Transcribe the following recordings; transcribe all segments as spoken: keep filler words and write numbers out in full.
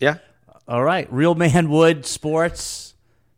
Yeah. All right. Real Man Wood Sports.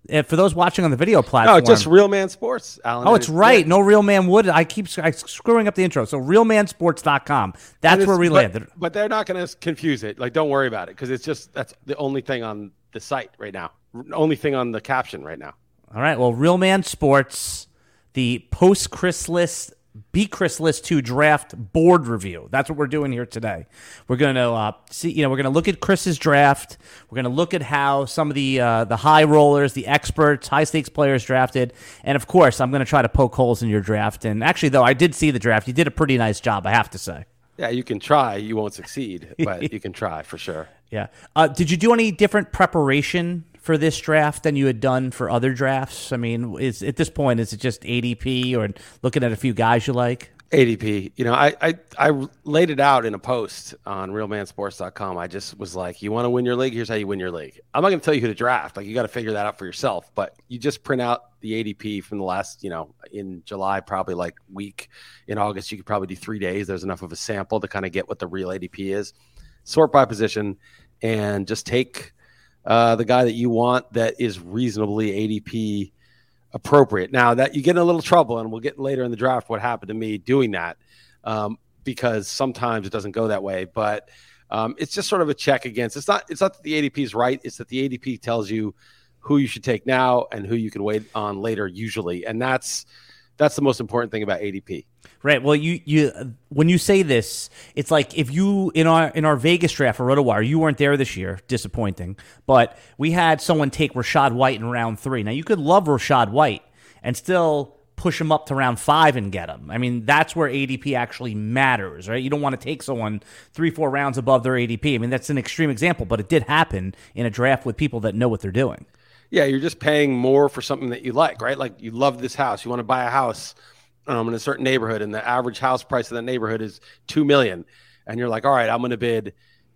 And for those watching on the video platform. Oh, no, just Real Man Sports, Alan. Oh, it's right. No Real Man Wood. I keep I, screwing up the intro. So real man sports dot com. That's where we but, landed. But they're not going to confuse it. Like, don't worry about it because it's just that's the only thing on the site right now. Only thing on the caption right now. All right. Well, Real Man Sports, the post-Chris List, B-Chris List two draft board review. That's what we're doing here today. We're going to uh, see, you know, we're going to look at Chris's draft. We're going to look at how some of the uh, the high rollers, the experts, high stakes players drafted. And of course, I'm going to try to poke holes in your draft. And actually, though, I did see the draft. You did a pretty nice job, I have to say. Yeah, you can try. You won't succeed, but you can try for sure. Yeah. Uh, did you do any different preparation for this draft than you had done for other drafts? I mean, is at this point, is it just A D P or looking at a few guys you like? A D P. You know, I I, I laid it out in a post on real man sports dot com. I just was like, you want to win your league? Here's how you win your league. I'm not going to tell you who to draft. Like, you got to figure that out for yourself. But you just print out the A D P from the last, you know, in July, probably like week. In August, you could probably do three days. There's enough of a sample to kind of get what the real A D P is. Sort by position and just take Uh, the guy that you want that is reasonably A D P appropriate. Now that you get in a little trouble, and we'll get later in the draft what happened to me doing that, um, because sometimes it doesn't go that way. But um, it's just sort of a check against. It's not. It's not that the A D P is right. It's that the A D P tells you who you should take now and who you can wait on later, usually. And that's that's the most important thing about A D P. Right. Well, you you when you say this, it's like if you in our in our Vegas draft for RotoWire, you weren't there this year. Disappointing. But we had someone take Rachaad White in round three. Now, you could love Rachaad White and still push him up to round five and get him. I mean, that's where A D P actually matters, right? You don't want to take someone three, four rounds above their A D P. I mean, that's an extreme example, but it did happen in a draft with people that know what they're doing. Yeah, you're just paying more for something that you like, right? Like, you love this house. You want to buy a house Um, in a certain neighborhood, and the average house price in that neighborhood is two million dollars. And you're like, all right, I'm going to bid,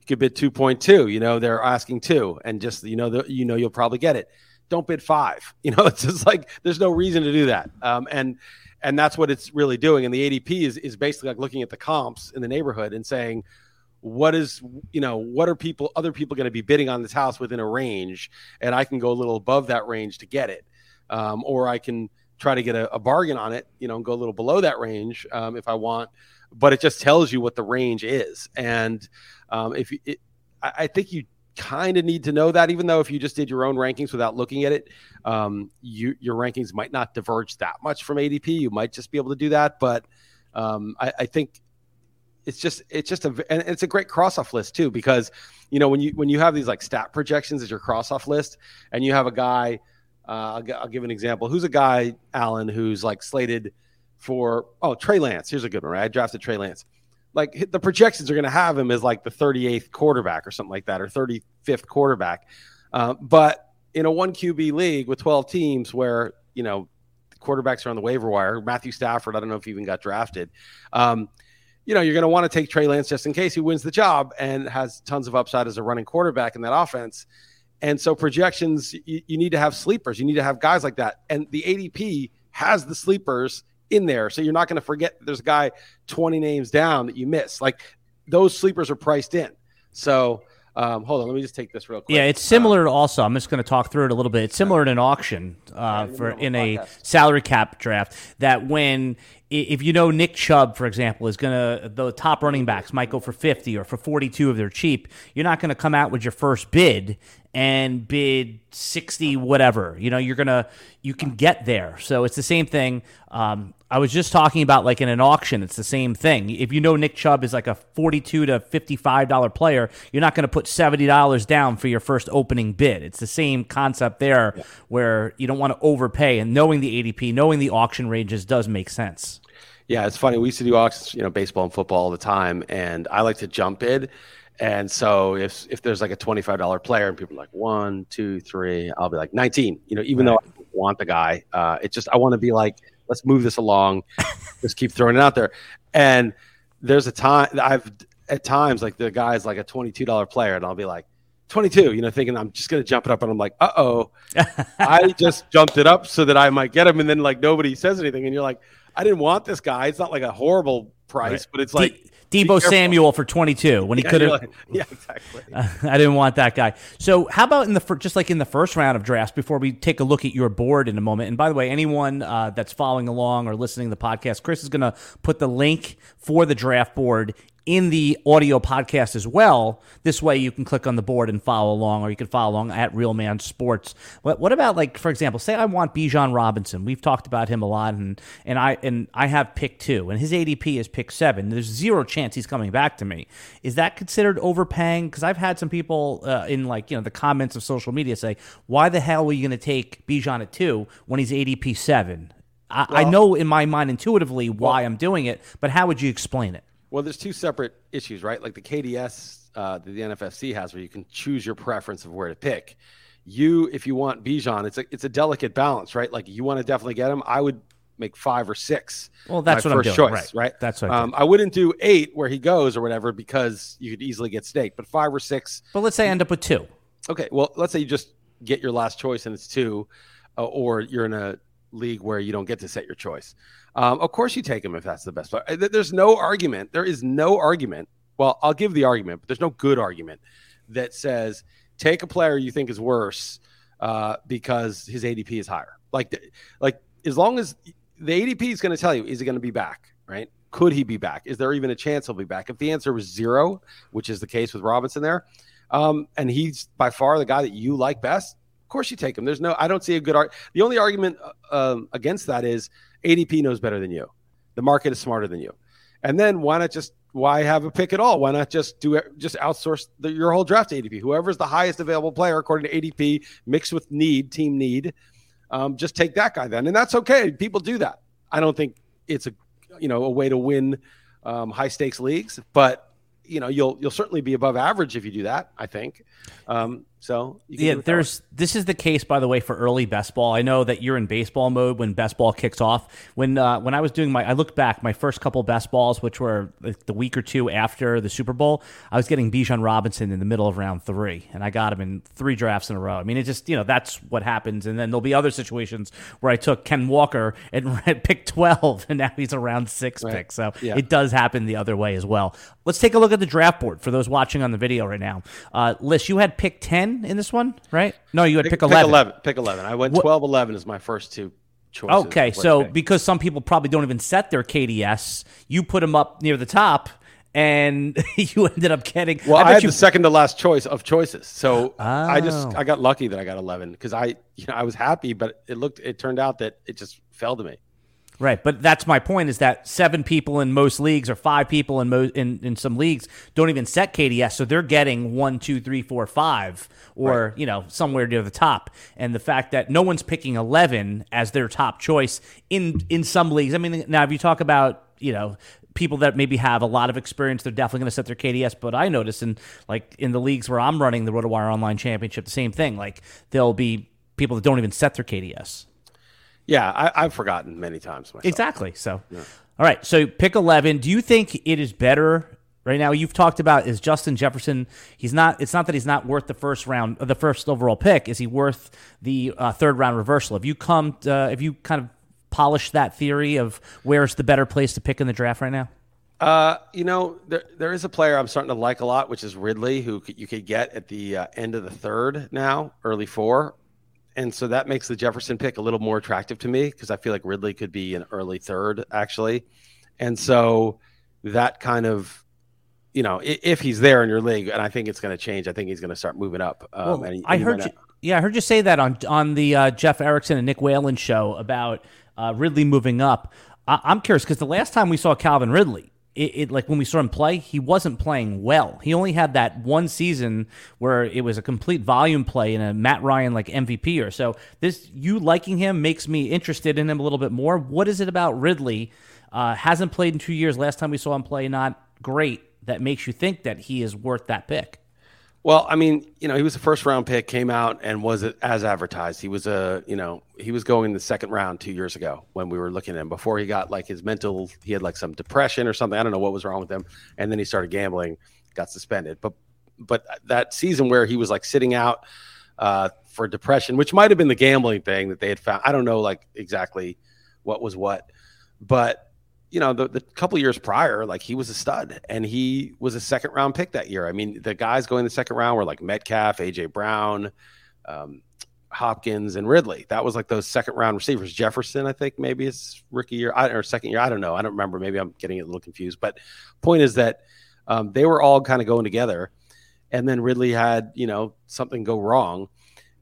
you could bid two point two, you know, they're asking two, and just, you know, the, you know, you'll probably get it. Don't bid five, you know, it's just like, there's no reason to do that. Um, and, and that's what it's really doing. And the A D P is, is basically like looking at the comps in the neighborhood and saying, what is, you know, what are people, other people going to be bidding on this house within a range? And I can go a little above that range to get it. Um, or I can try to get a, a bargain on it, you know, and go a little below that range um, if I want, but it just tells you what the range is. And um, if you, it, I, I think you kind of need to know that, even though if you just did your own rankings without looking at it, um, you, your rankings might not diverge that much from A D P. You might just be able to do that. But um, I, I think it's just, it's just a, and it's a great cross-off list too, because, you know, when you, when you have these like stat projections as your cross-off list and you have a guy, Uh, I'll, g- I'll give an example. Who's a guy, Alan, who's like slated for, oh, Trey Lance. Here's a good one, right? I drafted Trey Lance. Like, the projections are going to have him as like the thirty-eighth quarterback or something like that, or thirty-fifth quarterback. Uh, but in a one Q B league with twelve teams where, you know, quarterbacks are on the waiver wire, Matthew Stafford, I don't know if he even got drafted. Um, you know, you're going to want to take Trey Lance just in case he wins the job and has tons of upside as a running quarterback in that offense. And so projections, you, you need to have sleepers. You need to have guys like that. And the A D P has the sleepers in there. So you're not going to forget there's a guy twenty names down that you miss. Like, those sleepers are priced in. So um, hold on. Let me just take this real quick. Yeah, it's similar uh, also. I'm just going to talk through it a little bit. It's similar in an auction uh, for in a salary cap draft that when – if you know Nick Chubb, for example, is going to, the top running backs might go for fifty or for forty-two if they're cheap. You're not going to come out with your first bid and bid sixty, whatever. You know, you're going to, you can get there. So it's the same thing. Um, I was just talking about like in an auction, it's the same thing. If you know Nick Chubb is like a forty-two to fifty-five dollars player, you're not going to put seventy dollars down for your first opening bid. It's the same concept there, yeah, where you don't want to overpay, and knowing the A D P, knowing the auction ranges does make sense. Yeah, it's funny. We used to do auctions, you know, baseball and football all the time, and I like to jump bid. And so if if there's like a twenty-five dollars player and people are like one, two, three, I'll be like nineteen. You know, even right, though I don't want the guy, uh, it's just I want to be like, let's move this along, just keep throwing it out there. And there's a time I've at times like the guy's like a twenty-two dollars player, and I'll be like twenty-two, you know, thinking I'm just going to jump it up. And I'm like, uh-oh, I just jumped it up so that I might get him. And then like nobody says anything, and you're like, I didn't want this guy. It's not like a horrible price, right, but it's like D- Debo Samuel for twenty-two when he yeah, could have. Like, yeah, exactly. Uh, I didn't want that guy. So how about in the fir- just like in the first round of drafts before we take a look at your board in a moment. And by the way, anyone uh, that's following along or listening to the podcast, Chris is going to put the link for the draft board in the audio podcast as well. This way you can click on the board and follow along, or you can follow along at Real Man Sports. What, what about, like, for example, say I want Bijan Robinson. We've talked about him a lot, and and I and I have pick two, and his A D P is pick seven. There's zero chance he's coming back to me. Is that considered overpaying? Because I've had some people uh, in, like, you know, the comments of social media say, why the hell were you going to take Bijan at two when he's A D P seven? I, well, I know in my mind intuitively why well, I'm doing it, but how would you explain it? Well, there's two separate issues, right? Like the K D S uh, that the N F F C has, where you can choose your preference of where to pick. You, if you want Bijan, it's a it's a delicate balance, right? Like you want to definitely get him. I would make five or six. Well, that's what I'm doing, choice, right? right? That's what um, I wouldn't do eight where he goes or whatever, because you could easily get snaked. But five or six. But let's say I end up with two. Okay, well, let's say you just get your last choice and it's two, uh, or you're in a league where you don't get to set your choice. Um, of course you take him if that's the best. There's no argument. There is no argument. Well, I'll give the argument, but there's no good argument that says take a player you think is worse uh, because his A D P is higher. Like, like as long as the A D P is going to tell you, is he going to be back, right? Could he be back? Is there even a chance he'll be back? If the answer was zero, which is the case with Robinson there, um, and he's by far the guy that you like best, of course you take him. There's no, I don't see a good, arg- the only argument uh, against that is A D P knows better than you. The market is smarter than you. And then why not just, why have a pick at all? Why not just do it, just outsource the, your whole draft to A D P? Whoever's the highest available player, according to A D P, mixed with need, team need, um, just take that guy then. And that's okay. People do that. I don't think it's a, you know, a way to win um, high stakes leagues, but you know, you'll you'll certainly be above average if you do that, I think. Um, so you can yeah, there's this is the case, by the way, for early best ball. I know that you're in baseball mode when best ball kicks off. When uh, when I was doing my, I looked back my first couple best balls, which were like the week or two after the Super Bowl. I was getting Bijan Robinson in the middle of round three, and I got him in three drafts in a row. I mean, it just, you know, that's what happens. And then there'll be other situations where I took Ken Walker at pick twelve, and now he's a round six right. pick. So yeah. It does happen the other way as well. Let's take a look at the draft board for those watching on the video right now. Uh, Liz, you had pick ten in this one, right? No, you had pick, pick eleven. Pick eleven. Pick eleven. I went twelve eleven is my first two choices. Okay, so because some people probably don't even set their K D S, you put them up near the top, and you ended up getting. Well, I, I had you... the second to last choice of choices, so oh. I just I got lucky that I got eleven because I you know I was happy, but it looked it turned out that it just fell to me. Right, but that's my point, is that seven people in most leagues or five people in, mo- in in some leagues don't even set K D S, so they're getting one, two, three, four, five, or right. you know somewhere near the top. And the fact that no one's picking eleven as their top choice in in some leagues. I mean, now if you talk about you know people that maybe have a lot of experience, they're definitely going to set their K D S. But I notice in like in the leagues where I'm running the Roto Wire Online Championship, the same thing. Like there'll be people that don't even set their K D S. Yeah, I, I've forgotten many times myself. Exactly. So, yeah. All right. So, pick eleven. Do you think it is better right now? You've talked about is Justin Jefferson. He's not. It's not that he's not worth the first round, the first overall pick. Is he worth the uh, third round reversal? Have you come? To, uh, have you kind of polished that theory of where's the better place to pick in the draft right now? Uh, you know, there there is a player I'm starting to like a lot, which is Ridley, who you could get at the uh, end of the third now, early four. And so that makes the Jefferson pick a little more attractive to me because I feel like Ridley could be an early third, actually. And so that kind of, you know, if, if he's there in your league, and I think it's going to change, I think he's going to start moving up. Um, well, and he, I heard you, yeah, I heard you say that on on the uh, Jeff Erickson and Nick Whalen show about uh, Ridley moving up. I, I'm curious because the last time we saw Calvin Ridley, It, it like when we saw him play, he wasn't playing well. He only had that one season where it was a complete volume play in a Matt Ryan like M V P or so. This you liking him makes me interested in him a little bit more. What is it about Ridley? Uh, hasn't played in two years. Last time we saw him play, not great. That makes you think that he is worth that pick. Well, I mean, you know, he was a first round pick, came out and was as advertised. He was a, you know, he was going the second round two years ago when we were looking at him before he got like his mental, he had like some depression or something. I don't know what was wrong with him. And then he started gambling, got suspended. But, but that season where he was like sitting out uh, for depression, which might've been the gambling thing that they had found. I don't know like exactly what was what, but you know, the, the couple years prior, like, he was a stud and he was a second round pick that year. I mean, the guys going the second round were like Metcalf, A J. Brown, um, Hopkins, and Ridley. That was like those second round receivers. Jefferson, I think, maybe his rookie year I, or second year. I don't know. I don't remember. Maybe I'm getting it a little confused. But point is that um, they were all kind of going together. And then Ridley had, you know, something go wrong.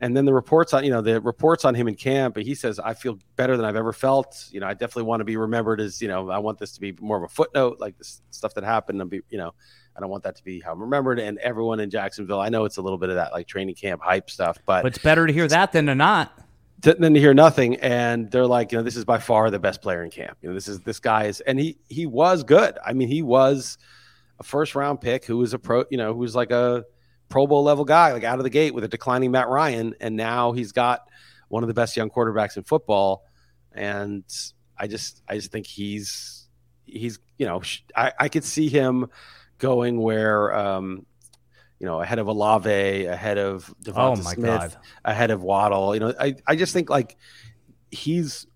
And then the reports on, you know, the reports on him in camp, and he says, I feel better than I've ever felt. You know, I definitely want to be remembered as, you know, I want this to be more of a footnote, like this stuff that happened. And be, you know, I don't want that to be how I'm remembered. And everyone in Jacksonville, I know it's a little bit of that like training camp hype stuff, but, but it's better to hear that than to not. Than to hear nothing. And they're like, you know, this is by far the best player in camp. You know, this is, this guy is, and he, he was good. I mean, he was a first round pick who was a pro, you know, who was like a Pro Bowl level guy, like out of the gate with a declining Matt Ryan. And now he's got one of the best young quarterbacks in football. And I just, I just think he's, he's, you know, I, I could see him going where, um, you know, ahead of Olave, ahead of Devonta Smith, oh my God, ahead of Waddle. You know, I, I just think like he's,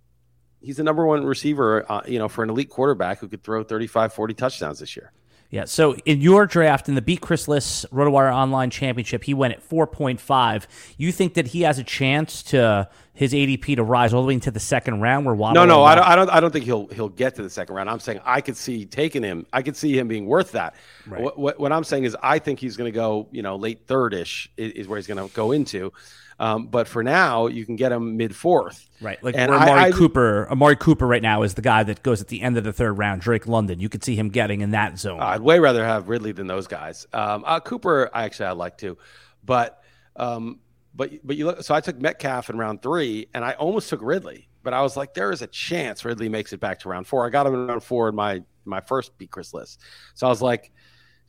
he's the number one receiver, uh, you know, for an elite quarterback who could throw thirty-five, forty touchdowns this year. Yeah, so in your draft, in the Beat Chris List's RotoWire Online Championship, he went at four point five. You think that he has a chance to his A D P to rise all the way into the second round? Where Waddle? No, no, I don't, I don't. I don't think he'll he'll get to the second round. I'm saying I could see taking him. I could see him being worth that. Right. What, what, what I'm saying is I think he's going to go, you know, late third-ish is, is where he's going to go into. Um, but for now, you can get him mid fourth, right? Like and Amari I, I, Cooper. Amari Cooper right now is the guy that goes at the end of the third round. Drake London, you could see him getting in that zone. I'd way rather have Ridley than those guys. Um, uh, Cooper, I actually I'd like to, but um, but but you look. So I took Metcalf in round three, and I almost took Ridley, but I was like, there is a chance Ridley makes it back to round four. I got him in round four in my my first Beat Chris list. So I was like,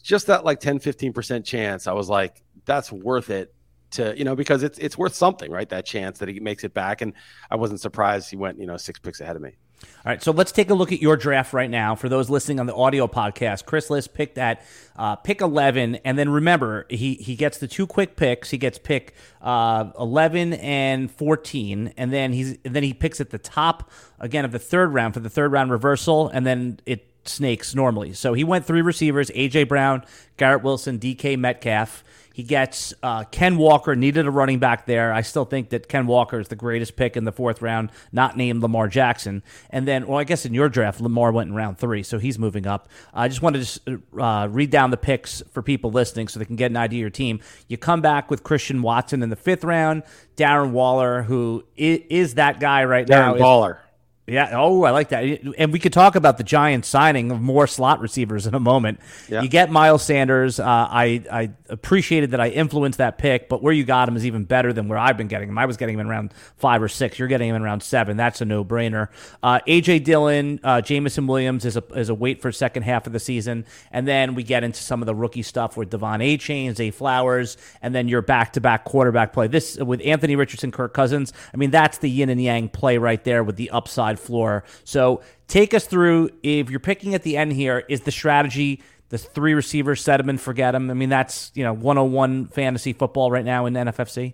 just that like ten, fifteen percent chance. I was like, that's worth it. To, you know, because it's it's worth something, right? That chance that he makes it back. And I wasn't surprised he went, you know, six picks ahead of me. All right, so let's take a look at your draft right now. For those listening on the audio podcast, Chris List picked at uh, pick eleven, and then remember, he he gets the two quick picks. He gets pick uh, eleven and fourteen, and then he's and then he picks at the top again of the third round for the third round reversal, and then it snakes normally. So he went three receivers: A J. Brown, Garrett Wilson, D K. Metcalf. He gets uh, Ken Walker, needed a running back there. I still think that Ken Walker is the greatest pick in the fourth round, not named Lamar Jackson. And then, well, I guess in your draft, Lamar went in round three, so he's moving up. I just wanted to uh, read down the picks for people listening so they can get an idea of your team. You come back with Christian Watson in the fifth round, Darren Waller, who is, is that guy right Darren now. Darren Waller. Yeah. Oh, I like that. And we could talk about the Giants signing of more slot receivers in a moment. Yeah. You get Miles Sanders. Uh, I, I appreciated that I influenced that pick, but where you got him is even better than where I've been getting him. I was getting him in round five or six. You're getting him in round seven. That's a no-brainer. Uh, A J. Dillon, uh, Jamison Williams is a, is a wait for second half of the season. And then we get into some of the rookie stuff with Devon Achane, Zay Flowers, and then your back-to-back quarterback play. This with Anthony Richardson, Kirk Cousins. I mean, that's the yin and yang play right there with the upside floor. So take us through, if you're picking at the end here, is the strategy the three receivers, set them and forget them? I mean, that's, you know, one oh one fantasy football right now in N F F C.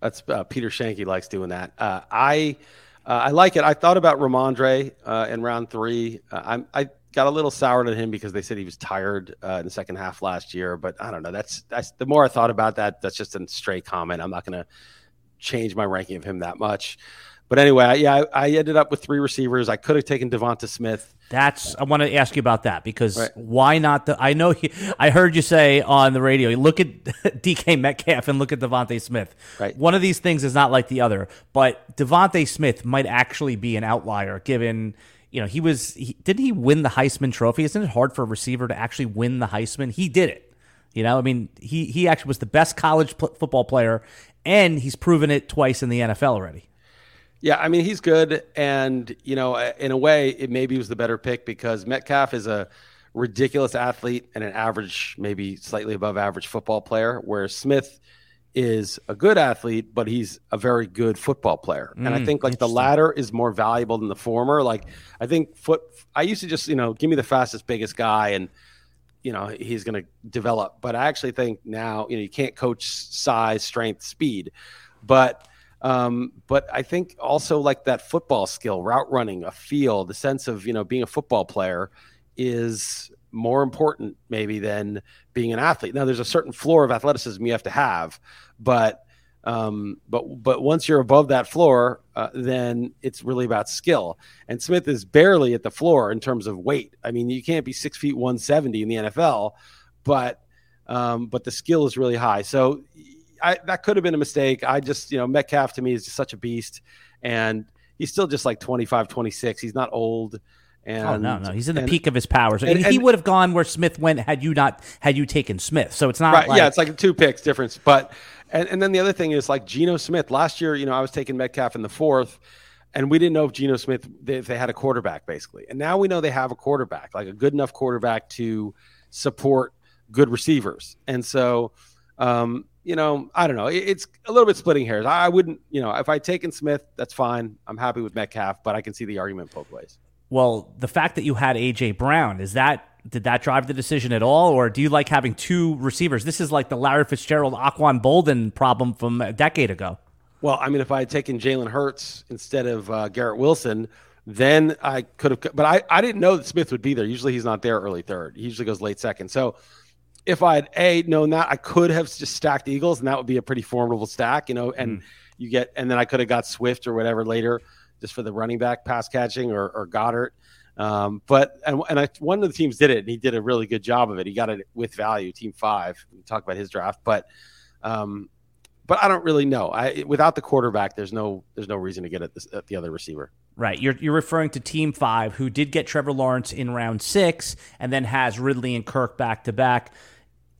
That's uh, Peter Shankey likes doing that. Uh, I uh, I like it. I thought about Rhamondre uh, in round three. Uh, I'm, I got a little sour to him because they said he was tired uh, in the second half last year, but I don't know. That's, that's the more I thought about that, that's just a stray comment. I'm not going to change my ranking of him that much. But anyway, yeah, I, I ended up with three receivers. I could have taken Devonta Smith. That's I want to ask you about that because right. Why not? The I know he, I heard you say on the radio, look at D K Metcalf and look at Devonta Smith. Right. One of these things is not like the other, but Devonta Smith might actually be an outlier given. You know, he was he, didn't he win the Heisman Trophy? Isn't it hard for a receiver to actually win the Heisman? He did it. You know, I mean, he he actually was the best college pl- football player, and he's proven it twice in the N F L already. Yeah, I mean, he's good. And, you know, in a way, it maybe was the better pick because Metcalf is a ridiculous athlete and an average, maybe slightly above average football player, whereas Smith is a good athlete, but he's a very good football player. Mm, and I think, like, the latter is more valuable than the former. Like, I think foot, I used to just, you know, give me the fastest, biggest guy and, you know, he's going to develop. But I actually think now, you know, you can't coach size, strength, speed. But Um, but I think also like that football skill, route running, a feel, the sense of, you know, being a football player is more important maybe than being an athlete. Now, there's a certain floor of athleticism you have to have, but um, but but once you're above that floor, uh, then it's really about skill. And Smith is barely at the floor in terms of weight. I mean, you can't be six feet one seventy in the N F L, but um, but the skill is really high. So I, that could have been a mistake. I just, you know, Metcalf to me is just such a beast, and he's still just like twenty-five, twenty-six. He's not old. And, oh no, no, he's in the and, peak of his powers. And, and he would have gone where Smith went had you not had you taken Smith. So it's not right, like, yeah, it's like two picks difference. But and, and then the other thing is like Geno Smith. Last year, you know, I was taking Metcalf in the fourth, and we didn't know if Geno Smith if they had a quarterback basically. And now we know they have a quarterback, like a good enough quarterback to support good receivers. And so, um, you know, I don't know. It, it's a little bit splitting hairs. I, I wouldn't, you know, if I'd taken Smith, that's fine. I'm happy with Metcalf, but I can see the argument both ways. Well, the fact that you had A J. Brown, is that did that drive the decision at all? Or do you like having two receivers? This is like the Larry Fitzgerald, Aquan Bolden problem from a decade ago. Well, I mean, if I had taken Jalen Hurts instead of uh, Garrett Wilson, then I could have. But I, I didn't know that Smith would be there. Usually he's not there early third. He usually goes late second. So if I had A, known that, I could have just stacked Eagles, and that would be a pretty formidable stack, you know, and mm. you get and then I could have got Swift or whatever later, just for the running back pass catching or, or Goddard. Um, but, and, and I, one of the teams did it, and he did a really good job of it. He got it with value, team five. We talk about his draft, but, um, but I don't really know. I, without the quarterback, there's no, there's no reason to get at, this, at the other receiver. Right. You're, you're referring to team five, who did get Trevor Lawrence in round six and then has Ridley and Kirk back to back.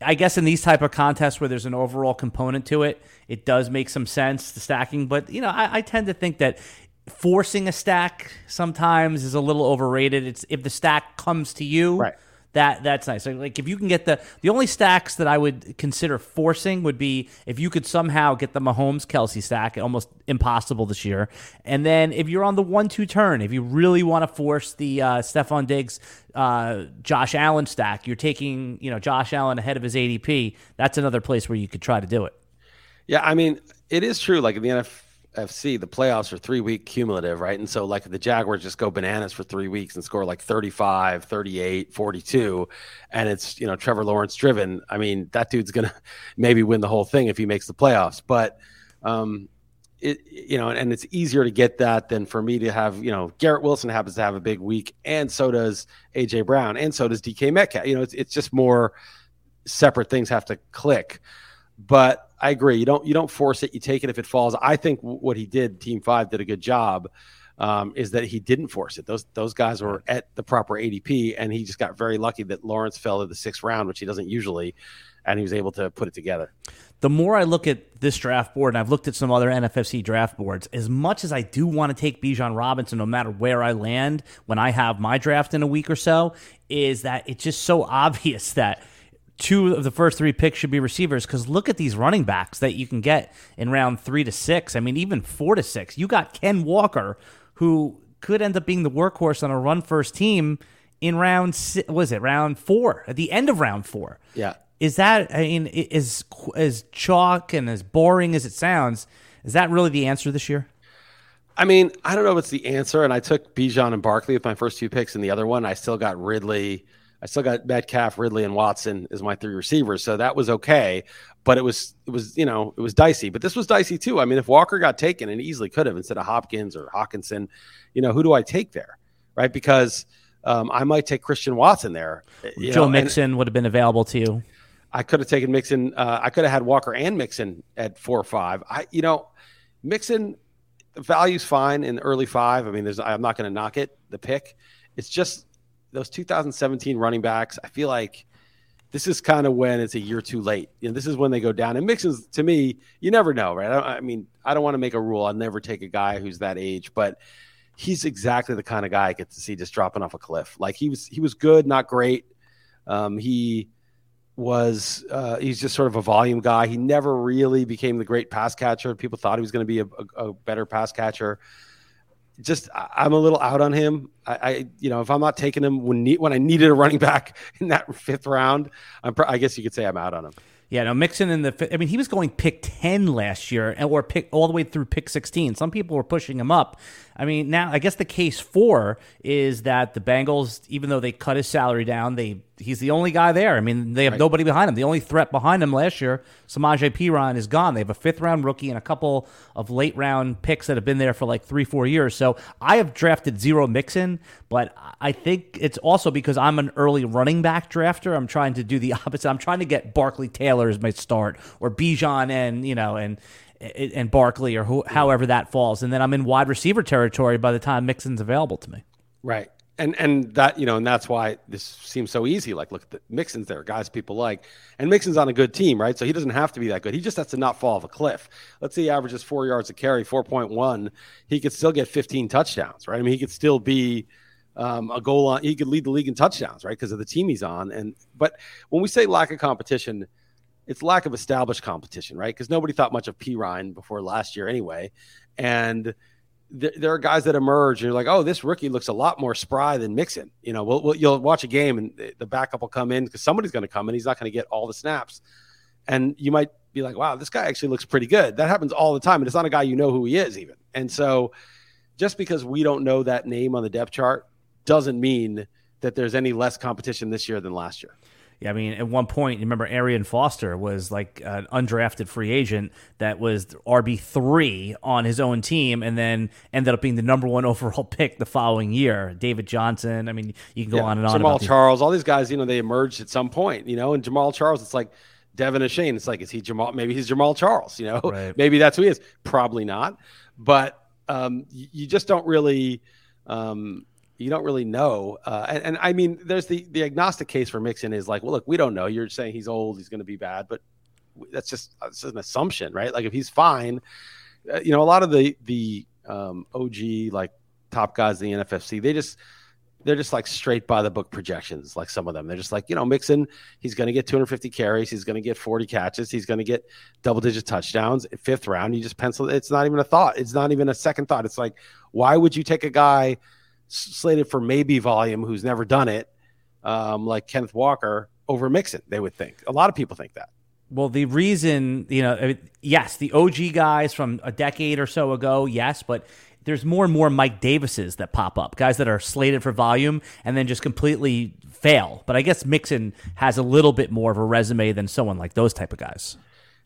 I guess in these type of contests where there's an overall component to it, it does make some sense, the stacking, but you know, I, I tend to think that forcing a stack sometimes is a little overrated. It's if the stack comes to you, right. that that's nice. Like, like if you can get the the only stacks that I would consider forcing would be if you could somehow get the Mahomes Kelce stack, almost impossible this year. And then if you're on the one two turn, if you really want to force the uh, Stephon Diggs, uh, Josh Allen stack, you're taking you know Josh Allen ahead of his A D P. That's another place where you could try to do it. Yeah, I mean it is true. Like in the N F L. F C, the playoffs are three week cumulative, right? And so like the Jaguars just go bananas for three weeks and score like thirty-five, thirty-eight, forty-two. And it's, you know, Trevor Lawrence driven. I mean, that dude's going to maybe win the whole thing if he makes the playoffs, but um, it, you know, and it's easier to get that than for me to have, you know, Garrett Wilson happens to have a big week, and so does A J. Brown, and so does D K. Metcalf. You know, it's, it's just more separate things have to click, but I agree. You don't you don't force it. You take it if it falls. I think what he did, Team Five did a good job, um, is that he didn't force it. Those those guys were at the proper A D P, and he just got very lucky that Lawrence fell to the sixth round, which he doesn't usually, and he was able to put it together. The more I look at this draft board, and I've looked at some other N F F C draft boards, as much as I do want to take Bijan Robinson, no matter where I land when I have my draft in a week or so, is that it's just so obvious that two of the first three picks should be receivers, because look at these running backs that you can get in round three to six. I mean, even four to six. You got Ken Walker, who could end up being the workhorse on a run-first team in round – was it round four? At the end of round four. Yeah. Is that – I mean, is as chalk and as boring as it sounds, is that really the answer this year? I mean, I don't know if it's the answer, and I took Bijan and Barkley with my first two picks in the other one. I still got Ridley – I still got Metcalf, Ridley, and Watson as my three receivers, so that was okay. But it was, it was, you know, it was dicey. But this was dicey too. I mean, if Walker got taken, and easily could have instead of Hopkins or Hawkinson, you know, who do I take there, right? Because um, I might take Christian Watson there. Joe Mixon would have been available to you. I could have taken Mixon. Uh, I could have had Walker and Mixon at four or five. I, you know, Mixon value's fine in the early five. I mean, there's, I'm not going to knock it. The pick, it's just. Those two thousand seventeen running backs, I feel like this is kind of when it's a year too late. You know, this is when they go down. And Mixon's, to me, you never know, right? I, I mean, I don't want to make a rule. I'll never take a guy who's that age, but he's exactly the kind of guy I get to see just dropping off a cliff. Like he was, he was good, not great. Um, he was, uh, he's just sort of a volume guy. He never really became the great pass catcher. People thought he was going to be a, a, a better pass catcher. Just I'm a little out on him. I, I you know, if I'm not taking him when, when I needed a running back in that fifth round, I'm pro- I guess you could say I'm out on him. Yeah, no, Mixon in the... I mean, he was going pick ten last year, or pick all the way through pick sixteen. Some people were pushing him up. I mean, now, I guess the case for is that the Bengals, even though they cut his salary down, they he's the only guy there. I mean, they have right. nobody behind him. The only threat behind him last year, Samaje Perine, is gone. They have a fifth-round rookie and a couple of late-round picks that have been there for like three, four years. So I have drafted zero Mixon, but I think it's also because I'm an early running back drafter. I'm trying to do the opposite. I'm trying to get Barkley Taylor as my start, or Bijan and, you know, and and Barkley, or who, however that falls. And then I'm in wide receiver territory by the time Mixon's available to me. Right. And and that, you know, and that's why this seems so easy. Like, look, the, Mixon's there, guys people like, and Mixon's on a good team, right? So he doesn't have to be that good. He just has to not fall off a cliff. Let's say he averages four yards a carry, four point one. He could still get fifteen touchdowns, right? I mean, he could still be um, a goal on, he could lead the league in touchdowns, right? Because of the team he's on. And, but when we say lack of competition, it's lack of established competition, right? Because nobody thought much of Perine before last year anyway. And th- there are guys that emerge, and you're like, oh, this rookie looks a lot more spry than Mixon. You know, we'll, we'll, you'll watch a game, and the backup will come in because somebody's going to come in. He's not going to get all the snaps. And you might be like, wow, this guy actually looks pretty good. That happens all the time, and it's not a guy you know who he is even. And so just because we don't know that name on the depth chart doesn't mean that there's any less competition this year than last year. Yeah, I mean, at one point, you remember Arian Foster was like an undrafted free agent that was R B three on his own team, and then ended up being the number one overall pick the following year. David Johnson, I mean, you can go yeah, on and on. Jamal about Charles, these. all these guys, you know, they emerged at some point, you know, and Jamal Charles, it's like Devon Achane. It's like, is he Jamal? Maybe he's Jamal Charles, you know, right. Maybe that's who he is. Probably not. But um, you just don't really um, – You don't really know. Uh, and, and I mean, there's the, the agnostic case for Mixon is like, well, look, we don't know. You're saying he's old, he's going to be bad, but that's just that's an assumption, right? Like if he's fine, uh, you know, a lot of the, the um, O G, like top guys in the N F F C, they just, they're just like straight by the book projections. Like some of them, they're just like, you know, Mixon, he's going to get two hundred fifty carries. He's going to get forty catches. He's going to get double digit touchdowns. Fifth round, you just pencil. It's not even a thought. It's not even a second thought. It's like, why would you take a guy slated for maybe volume who's never done it, um, like Kenneth Walker, over Mixon? They would think. A lot of people think that. Well, the reason, you know, I mean, yes, the O G guys from a decade or so ago, yes, but there's more and more Mike Davises that pop up, guys that are slated for volume and then just completely fail. But I guess Mixon has a little bit more of a resume than someone like those type of guys.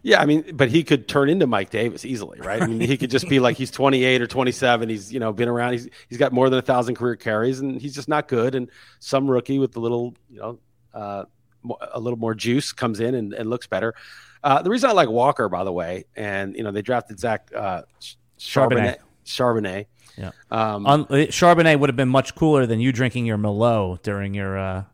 Yeah, I mean, but he could turn into Mike Davis easily, right? I mean, he could just be like, he's twenty-eight or twenty-seven. He's, you know, been around. He's he's got more than a thousand career carries, and he's just not good. And some rookie with a little, you know, uh, a little more juice comes in and, and looks better. Uh, the reason I like Walker, by the way, and you know, they drafted Zach uh, Charbonnet. Charbonnet. Yeah. Um, Un- Charbonnet would have been much cooler than you drinking your Merlot during your. Uh...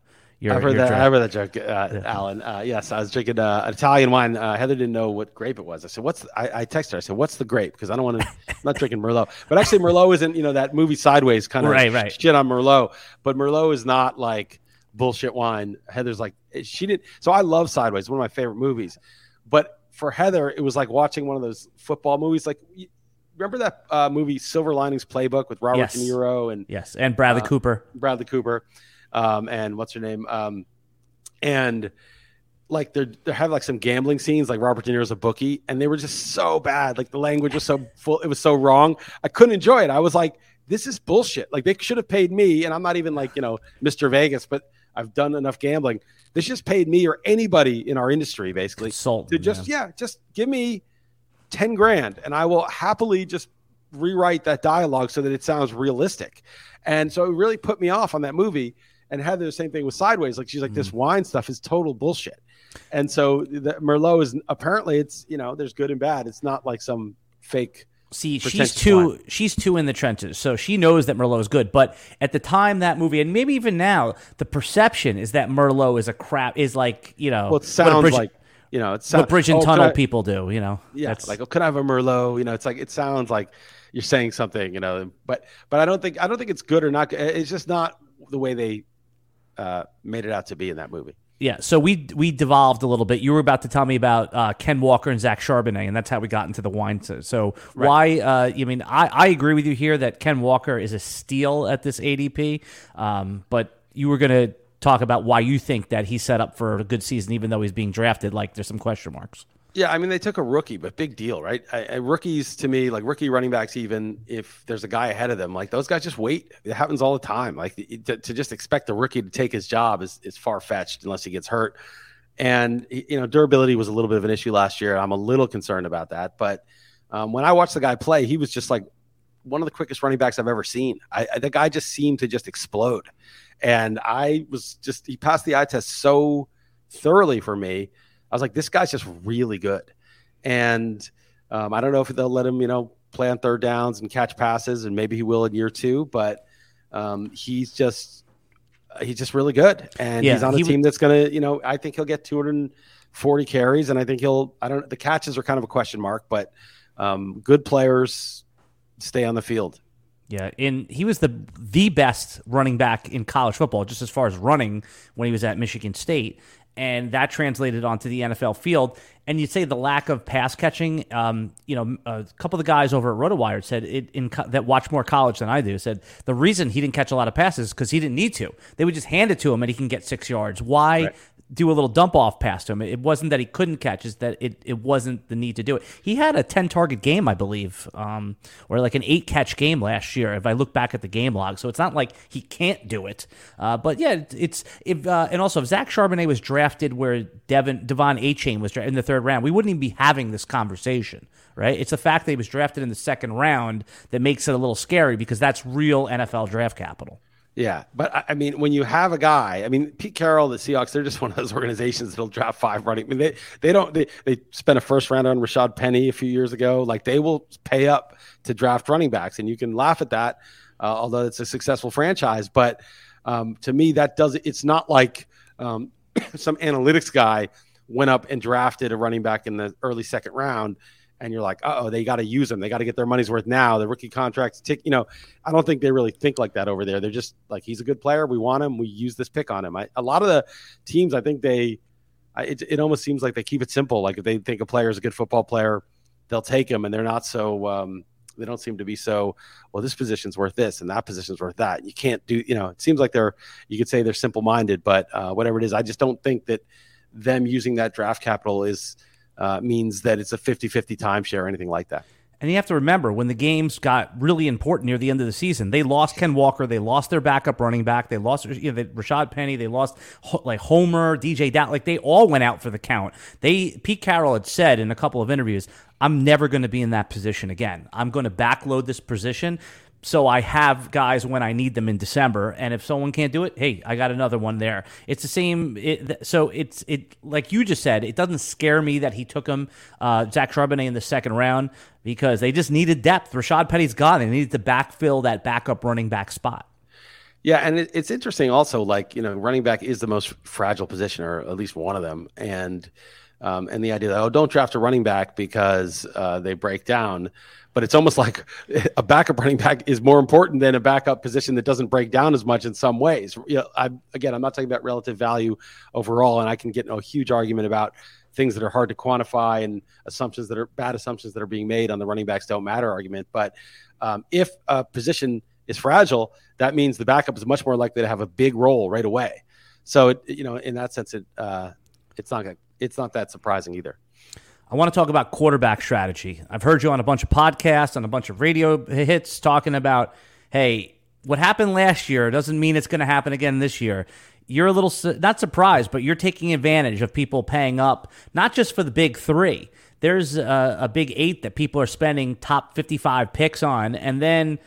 Your, I've, heard that, I've heard that joke, uh, yeah. Alan. Uh, yes, I was drinking uh, Italian wine. Uh, Heather didn't know what grape it was. I said, "What's?" The, I, I texted her. I said, "What's the grape?" Because I don't want to. I'm not drinking Merlot. But actually, Merlot isn't. You know that movie Sideways kind of right, right. shit on Merlot. But Merlot is not like bullshit wine. Heather's like she didn't. So I love Sideways. One of my favorite movies. But for Heather, it was like watching one of those football movies. Like, remember that uh, movie Silver Linings Playbook with Robert yes. De Niro and yes, and Bradley uh, Cooper. Bradley Cooper. Um, and what's her name? Um, and like they're, they have like some gambling scenes, like Robert De Niro's a bookie, and they were just so bad. Like the language was so full. It was so wrong. I couldn't enjoy it. I was like, this is bullshit. Like they should have paid me. And I'm not even like, you know, Mister Vegas, but I've done enough gambling. They should have paid me or anybody in our industry, basically. Consultant, to just, yeah. yeah, just give me ten grand and I will happily just rewrite that dialogue so that it sounds realistic. And so it really put me off on that movie. And Heather, the same thing with Sideways. Like she's like, this wine stuff is total bullshit. And so the Merlot is apparently it's, you know, there's good and bad. It's not like some fake. See, she's too wine. she's too in the trenches, so she knows that Merlot is good. But at the time that movie, and maybe even now, the perception is that Merlot is a crap. Is like you know, well, it sounds bridge, like you know, it sounds, what bridge and oh, tunnel I, people do. You know, yeah, that's, like oh, could I have a Merlot? You know, it's like it sounds like you're saying something. You know, but but I don't think I don't think it's good or not. It's just not the way they. Uh, made it out to be in that movie. Yeah, so we we devolved a little bit. You were about to tell me about uh, Ken Walker and Zach Charbonnet, and that's how we got into the wine. So, so right. why? Uh, I mean, I, I agree with you here that Ken Walker is a steal at this A D P, um, but you were going to talk about why you think that he's set up for a good season, even though he's being drafted. Like, there's some question marks. Yeah, I mean, they took a rookie, but big deal, right? I, I, rookies, to me, like rookie running backs, even if there's a guy ahead of them, like those guys just wait. It happens all the time. Like to, to just expect the rookie to take his job is, is far-fetched unless he gets hurt. And, you know, durability was a little bit of an issue last year. I'm a little concerned about that. But um, when I watched the guy play, he was just like one of the quickest running backs I've ever seen. I, I the guy just seemed to just explode. And I was just, he passed the eye test so thoroughly for me. I was like, this guy's just really good. And um, I don't know if they'll let him, you know, play on third downs and catch passes, and maybe he will in year two, but um, he's just, he's just really good. And yeah, he's on a he team w- that's going to, you know, I think he'll get two hundred forty carries, and I think he'll, I don't the catches are kind of a question mark, but um, good players stay on the field. Yeah, and he was the the best running back in college football, just as far as running, when he was at Michigan State. And that translated onto the N F L field. And you'd say the lack of pass catching, um, you know, a couple of the guys over at Roto Wire said it in co- that watch more college than I do, said the reason he didn't catch a lot of passes is because he didn't need to. They would just hand it to him and he can get six yards. Why right. do a little dump off pass to him? It wasn't that he couldn't catch, it's that it, it wasn't the need to do it. He had a ten-target game, I believe, um, or like an eight-catch game last year, if I look back at the game log. So it's not like he can't do it. Uh, but, yeah, it's if uh, – and also if Zach Charbonnet was drafted, drafted where Devon, Devon Achane was drafted in the third round, we wouldn't even be having this conversation, right? It's the fact that he was drafted in the second round that makes it a little scary, because that's real N F L draft capital. Yeah, but I mean, when you have a guy, I mean, Pete Carroll, the Seahawks, they're just one of those organizations that'll draft five running. I mean, they they don't they they spent a first round on Rashad Penny a few years ago. Like, they will pay up to draft running backs, and you can laugh at that, uh, although it's a successful franchise. But um, to me, that does it's not like. Um, some analytics guy went up and drafted a running back in the early second round, and you're like, uh oh, they got to use them. They got to get their money's worth now. The rookie contracts tick, you know, I don't think they really think like that over there. They're just like, he's a good player. We want him. We use this pick on him. I, a lot of the teams, I think they, I, it, it almost seems like they keep it simple. Like, if they think a player is a good football player, they'll take him, and they're not so, um, they don't seem to be so, well, this position's worth this and that position's worth that. You can't do, you know, it seems like they're, you could say they're simple-minded, but uh, whatever it is, I just don't think that them using that draft capital is uh, means that it's a fifty-fifty timeshare or anything like that. And you have to remember, when the games got really important near the end of the season, they lost Ken Walker, they lost their backup running back, they lost you know, they, Rashad Penny, they lost like Homer, D J Dowd, like they all went out for the count. They Pete Carroll had said in a couple of interviews, I'm never going to be in that position again. I'm going to backload this position so I have guys when I need them in December, and if someone can't do it, hey, I got another one there. It's the same. It, so it's it like you just said, it doesn't scare me that he took him, uh, Zach Charbonnet, in the second round, because they just needed depth. Rashad Penny's gone. They needed to backfill that backup running back spot. Yeah, and it, it's interesting also, like, you know, running back is the most fragile position, or at least one of them, and um, and the idea that, oh, don't draft a running back because uh, they break down. But it's almost like a backup running back is more important than a backup position that doesn't break down as much in some ways. You know, I, again, I'm not talking about relative value overall, and I can get in a huge argument about things that are hard to quantify and assumptions that are bad assumptions that are being made on the running backs don't matter argument. But um, if a position is fragile, that means the backup is much more likely to have a big role right away. So, it, you know, in that sense, it uh, it's not it's not that surprising either. I want to talk about quarterback strategy. I've heard you on a bunch of podcasts and a bunch of radio hits talking about, hey, what happened last year doesn't mean it's going to happen again this year. You're a little, not surprised, but you're taking advantage of people paying up, not just for the big three. There's a, a big eight that people are spending top fifty-five picks on, and then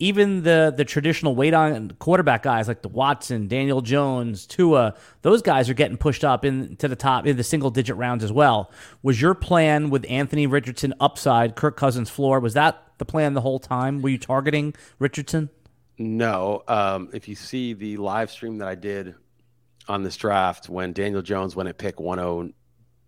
even the the traditional wait-on quarterback guys like the Watson, Daniel Jones, Tua, those guys are getting pushed up into the top in the single-digit rounds as well. Was your plan with Anthony Richardson upside, Kirk Cousins floor, was that the plan the whole time? Were you targeting Richardson? No. Um, if you see the live stream that I did on this draft when Daniel Jones went at pick one oh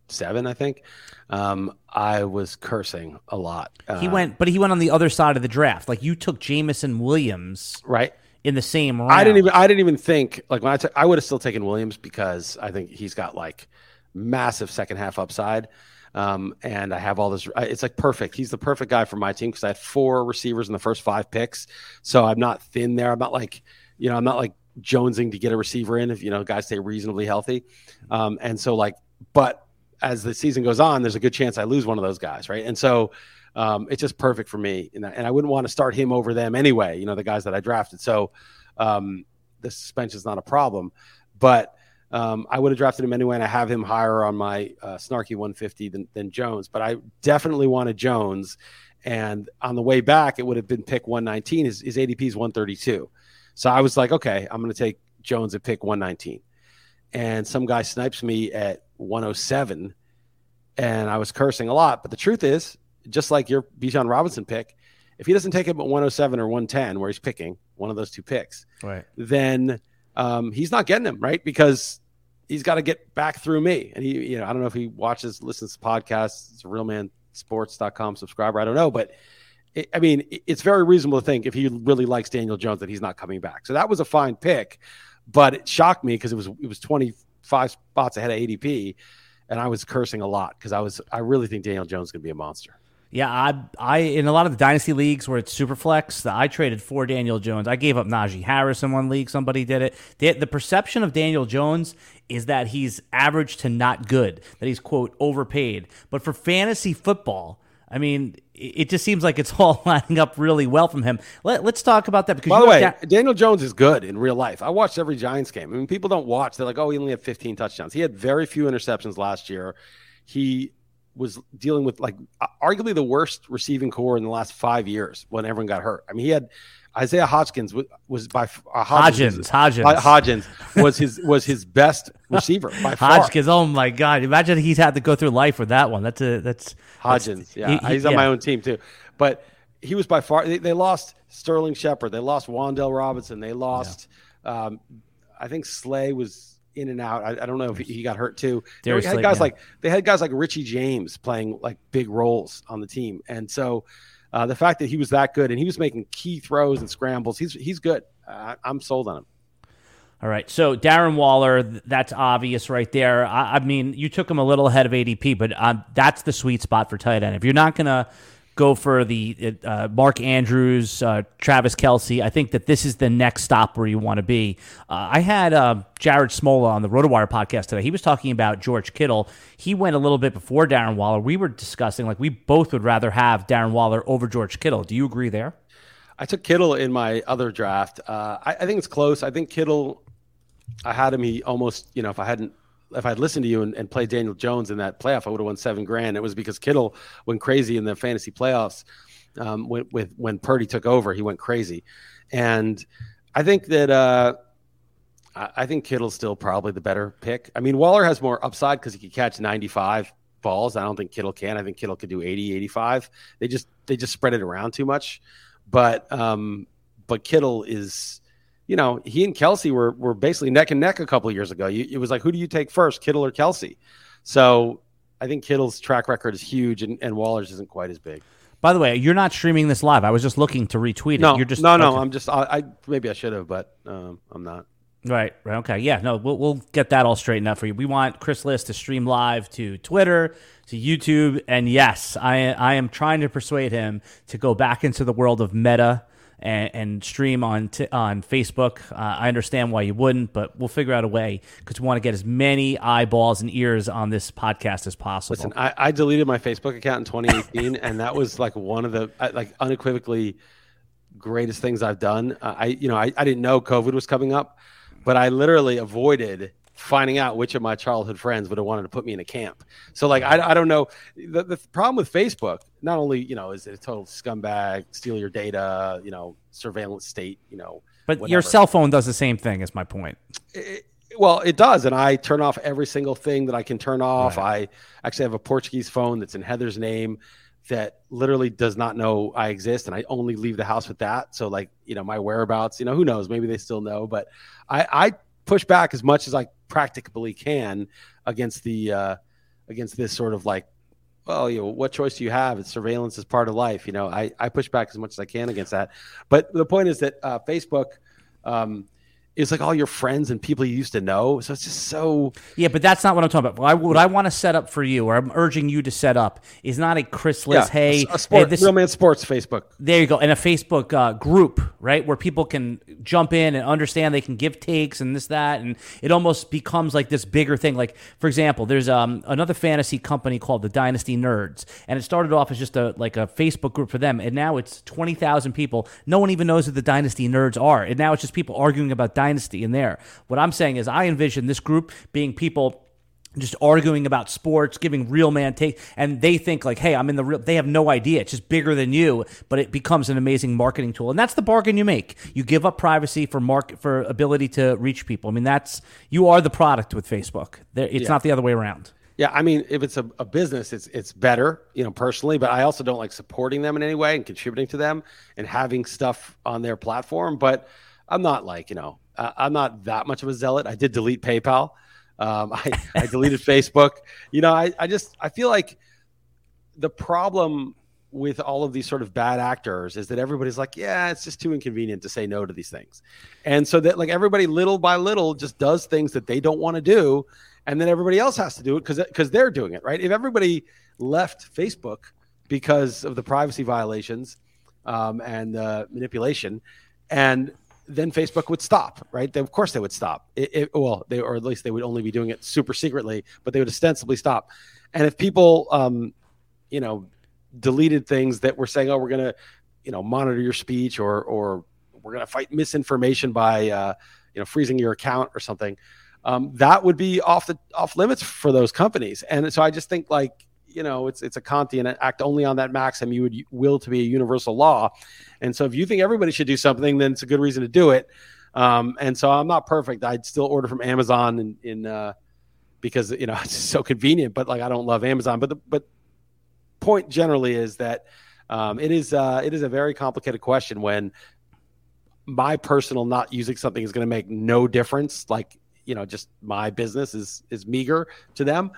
seven, I think, um, I was cursing a lot. Uh, he went, but he went on the other side of the draft. Like, you took Jameson Williams, right, in the same round. I didn't even. I didn't even think like when I took. I would have still taken Williams because I think he's got like massive second half upside, um, and I have all this. It's like perfect. He's the perfect guy for my team because I had four receivers in the first five picks, so I'm not thin there. I'm not like you know. I'm not like jonesing to get a receiver in if, you know, guys stay reasonably healthy. Um, and so like, but as the season goes on, there's a good chance I lose one of those guys. Right. And so um, it's just perfect for me. And I, and I wouldn't want to start him over them anyway, you know, the guys that I drafted. So um, the suspension is not a problem, but um, I would have drafted him anyway. And I have him higher on my uh, snarky one fifty than, than Jones, but I definitely wanted Jones. And on the way back, it would have been pick one nineteen. His, his A D P is one thirty-two. So I was like, okay, I'm going to take Jones at pick one nineteen. And some guy snipes me at one oh seven. And I was cursing a lot. But the truth is, just like your Bijan Robinson pick, if he doesn't take him at one oh seven or one ten, where he's picking one of those two picks, right, then um, he's not getting him, right? Because he's got to get back through me. And he, you know, I don't know if he watches, listens to podcasts. It's a Real Man sports dot com subscriber. I don't know, but it, I mean, it's very reasonable to think if he really likes Daniel Jones that he's not coming back. So that was a fine pick, but it shocked me because it was it was twenty-five spots ahead of A D P, and I was cursing a lot because I was I really think Daniel Jones is going to be a monster. Yeah, I I in a lot of the dynasty leagues where it's super flex, I traded for Daniel Jones. I gave up Najee Harris in one league. Somebody did it. The, the perception of Daniel Jones is that he's average to not good, that he's, quote, overpaid. But for fantasy football, I mean, it just seems like it's all lining up really well from him. Let, let's talk about that. Because By the way, da- Daniel Jones is good in real life. I watched every Giants game. I mean, people don't watch. They're like, oh, he only had fifteen touchdowns. He had very few interceptions last year. He was dealing with like arguably the worst receiving core in the last five years when everyone got hurt. I mean, he had Isaiah Hodgins was, was by uh, Hodgins, Hodgins, Hodgins. Hodgins was his, was his best receiver by far. Hodgins. Oh my God. Imagine he's had to go through life with that one. That's a, that's Hodgins. That's, yeah. He, he's on yeah. my own team too, but he was by far, they, they lost Sterling Shepard. They lost Wan'Dale Robinson. They lost, yeah. um, I think Slay was in and out. I, I don't know if he got hurt too. They had sleep, guys yeah. like they had guys like Richie James playing like big roles on the team. And so uh, the fact that he was that good and he was making key throws and scrambles, he's, he's good. Uh, I'm sold on him. All right. So Darren Waller, that's obvious right there. I, I mean, you took him a little ahead of A D P, but um, that's the sweet spot for tight end. If you're not going to go for the uh, Mark Andrews, uh, Travis Kelce. I think that this is the next stop where you want to be. Uh, I had uh, Jared Smola on the Roto Wire podcast today. He was talking about George Kittle. He went a little bit before Darren Waller. We were discussing, like, we both would rather have Darren Waller over George Kittle. Do you agree there? I took Kittle in my other draft. Uh, I, I think it's close. I think Kittle, I had him, he almost, you know, if I hadn't, if I'd listened to you and, and played Daniel Jones in that playoff, I would have won seven grand. It was because Kittle went crazy in the fantasy playoffs. Um, with, with when Purdy took over, he went crazy. And I think that, uh, I, I think Kittle's still probably the better pick. I mean, Waller has more upside cause he could catch ninety-five balls. I don't think Kittle can. I think Kittle could do eighty, eighty-five. They just, they just spread it around too much. But, um, but Kittle is, you know, he and Kelce were were basically neck and neck a couple of years ago. You, it was like, who do you take first, Kittle or Kelce? So I think Kittle's track record is huge, and, and Waller's isn't quite as big. By the way, you're not streaming this live. I was just looking to retweet it. No, you're just, no, no. Okay. I'm just, I, I maybe I should have, but um, I'm not. Right, right. Okay, yeah, no, we'll, we'll get that all straightened out for you. We want Chris List to stream live to Twitter, to YouTube, and yes, I I am trying to persuade him to go back into the world of Meta And, and stream on t- on Facebook. Uh, I understand why you wouldn't, but we'll figure out a way because we want to get as many eyeballs and ears on this podcast as possible. Listen, I, I deleted my Facebook account in twenty eighteen, and that was like one of the like unequivocally greatest things I've done. Uh, I you know I, I didn't know COVID was coming up, but I literally avoided finding out which of my childhood friends would have wanted to put me in a camp. So like, I, I don't know. The, the problem with Facebook, not only, you know, is it a total scumbag, steal your data, you know, surveillance state, you know, but whatever. Your cell phone does the same thing is my point. It, well, it does. And I turn off every single thing that I can turn off. Right. I actually have a Portuguese phone that's in Heather's name that literally does not know I exist. And I only leave the house with that. So like, you know, my whereabouts, you know, who knows, maybe they still know, but I, I, push back as much as I practically can against the uh, against this sort of like, well, you know, what choice do you have? It's surveillance is part of life. You know, I, I push back as much as I can against that. But the point is that uh, Facebook, um, It's like all your friends and people you used to know. So it's just so... Yeah, but that's not what I'm talking about. What I, what I want to set up for you, or I'm urging you to set up, is not a Chris Liss, yeah, hey... A, a sport, hey this, Real Man Sports Facebook. There you go. And a Facebook uh, group, right, where people can jump in and understand. They can give takes and this, that, and it almost becomes like this bigger thing. Like, for example, there's um, another fantasy company called the Dynasty Nerds, and it started off as just a like a Facebook group for them, and now it's twenty thousand people. No one even knows who the Dynasty Nerds are, and now it's just people arguing about Dynasty. Dynasty in there. What I'm saying is I envision this group being people just arguing about sports, giving real man take, and they think like, hey, I'm in the real, they have no idea. It's just bigger than you, but it becomes an amazing marketing tool. And that's the bargain you make. You give up privacy for market, for ability to reach people. I mean, that's, you are the product with Facebook. There, it's yeah. not the other way around. Yeah, I mean, if it's a, a business, it's it's better, you know, personally, but I also don't like supporting them in any way and contributing to them and having stuff on their platform. But I'm not like, you know, Uh, I'm not that much of a zealot. I did delete PayPal. Um, I, I deleted Facebook. You know, I, I just, I feel like the problem with all of these sort of bad actors is that everybody's like, yeah, it's just too inconvenient to say no to these things. And so that like everybody little by little just does things that they don't want to do. And then everybody else has to do it because, because they're doing it, right? If everybody left Facebook because of the privacy violations um, and uh, manipulation and then Facebook would stop, right? They, of course they would stop. It, it, well, they, or at least they would only be doing it super secretly, but they would ostensibly stop. And if people, um, you know, deleted things that were saying, oh, we're going to, you know, monitor your speech or or we're going to fight misinformation by, uh, you know, freezing your account or something, um, that would be off the off limits for those companies. And so I just think like, you know, it's it's a Kantian act only on that maxim you would will to be a universal law. And so if you think everybody should do something, then it's a good reason to do it. Um, and so I'm not perfect. I'd still order from Amazon in, in uh, because, you know, it's so convenient. But like I don't love Amazon. But the but point generally is that um, it is uh, it is a very complicated question when my personal not using something is going to make no difference. Like, you know, just my business is is meager to them.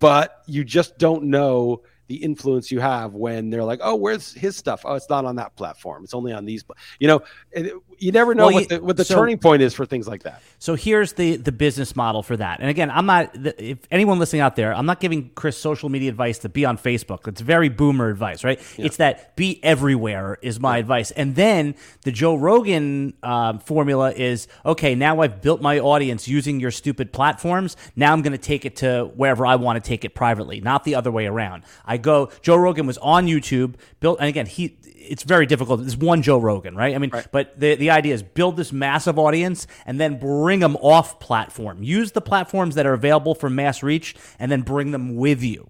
But you just don't know the influence you have when they're like, oh, where's his stuff? Oh, it's not on that platform. It's only on these. You know, it, you never know well, what the, what the so, turning point is for things like that. So here's the the business model for that. And again, I'm not, if anyone listening out there, I'm not giving Chris social media advice to be on Facebook. It's very boomer advice, right? Yeah. It's that be everywhere is my yeah. advice. And then the Joe Rogan um, formula is, okay, now I've built my audience using your stupid platforms. Now I'm going to take it to wherever I want to take it privately, not the other way around. I go, Joe Rogan was on YouTube, built, and again, he, it's very difficult. There's one Joe Rogan, right? I mean, right. but the the idea is build this massive audience and then bring them off platform. Use the platforms that are available for mass reach and then bring them with you.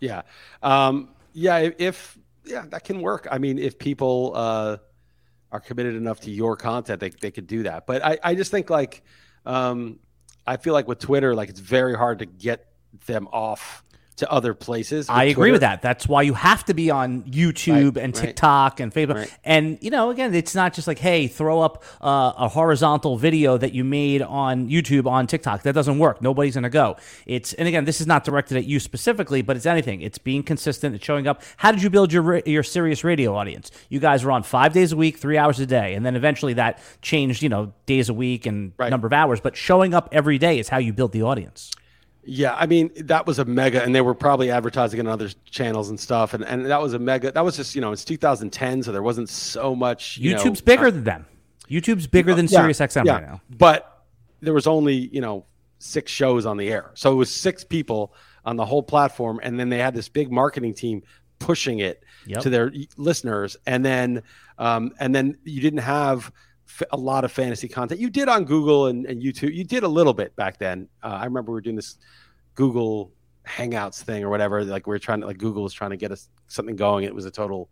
Yeah. Um, yeah. If, yeah, that can work. I mean, if people uh, are committed enough to your content, they, they could do that. But I, I just think like, um, I feel like with Twitter, like it's very hard to get them off to other places. I agree Twitter. with that. That's why you have to be on YouTube right, and TikTok right, and Facebook. Right. And, you know, again, it's not just like, hey, throw up uh, a horizontal video that you made on YouTube on TikTok. That doesn't work. Nobody's going to go. It's, and again, this is not directed at you specifically, but it's anything. It's being consistent. It's showing up. How did you build your your Sirius Radio audience? You guys were on five days a week, three hours a day. And then eventually that changed, you know, days a week and right. number of hours. But showing up every day is how you build the audience. Yeah, I mean, that was a mega, and they were probably advertising on other channels and stuff, and, and that was a mega, that was just, you know, it's two thousand ten, so there wasn't so much, you YouTube's know, bigger uh, than them. YouTube's bigger uh, than yeah, SiriusXM yeah. right now. But there was only, you know, six shows on the air. So it was six people on the whole platform, and then they had this big marketing team pushing it yep. to their listeners, and then um, and then you didn't have a lot of fantasy content. You did on Google and, and YouTube. You did a little bit back then. Uh, I remember we were doing this Google Hangouts thing or whatever. Like we were trying to, like Google was trying to get us something going. It was a total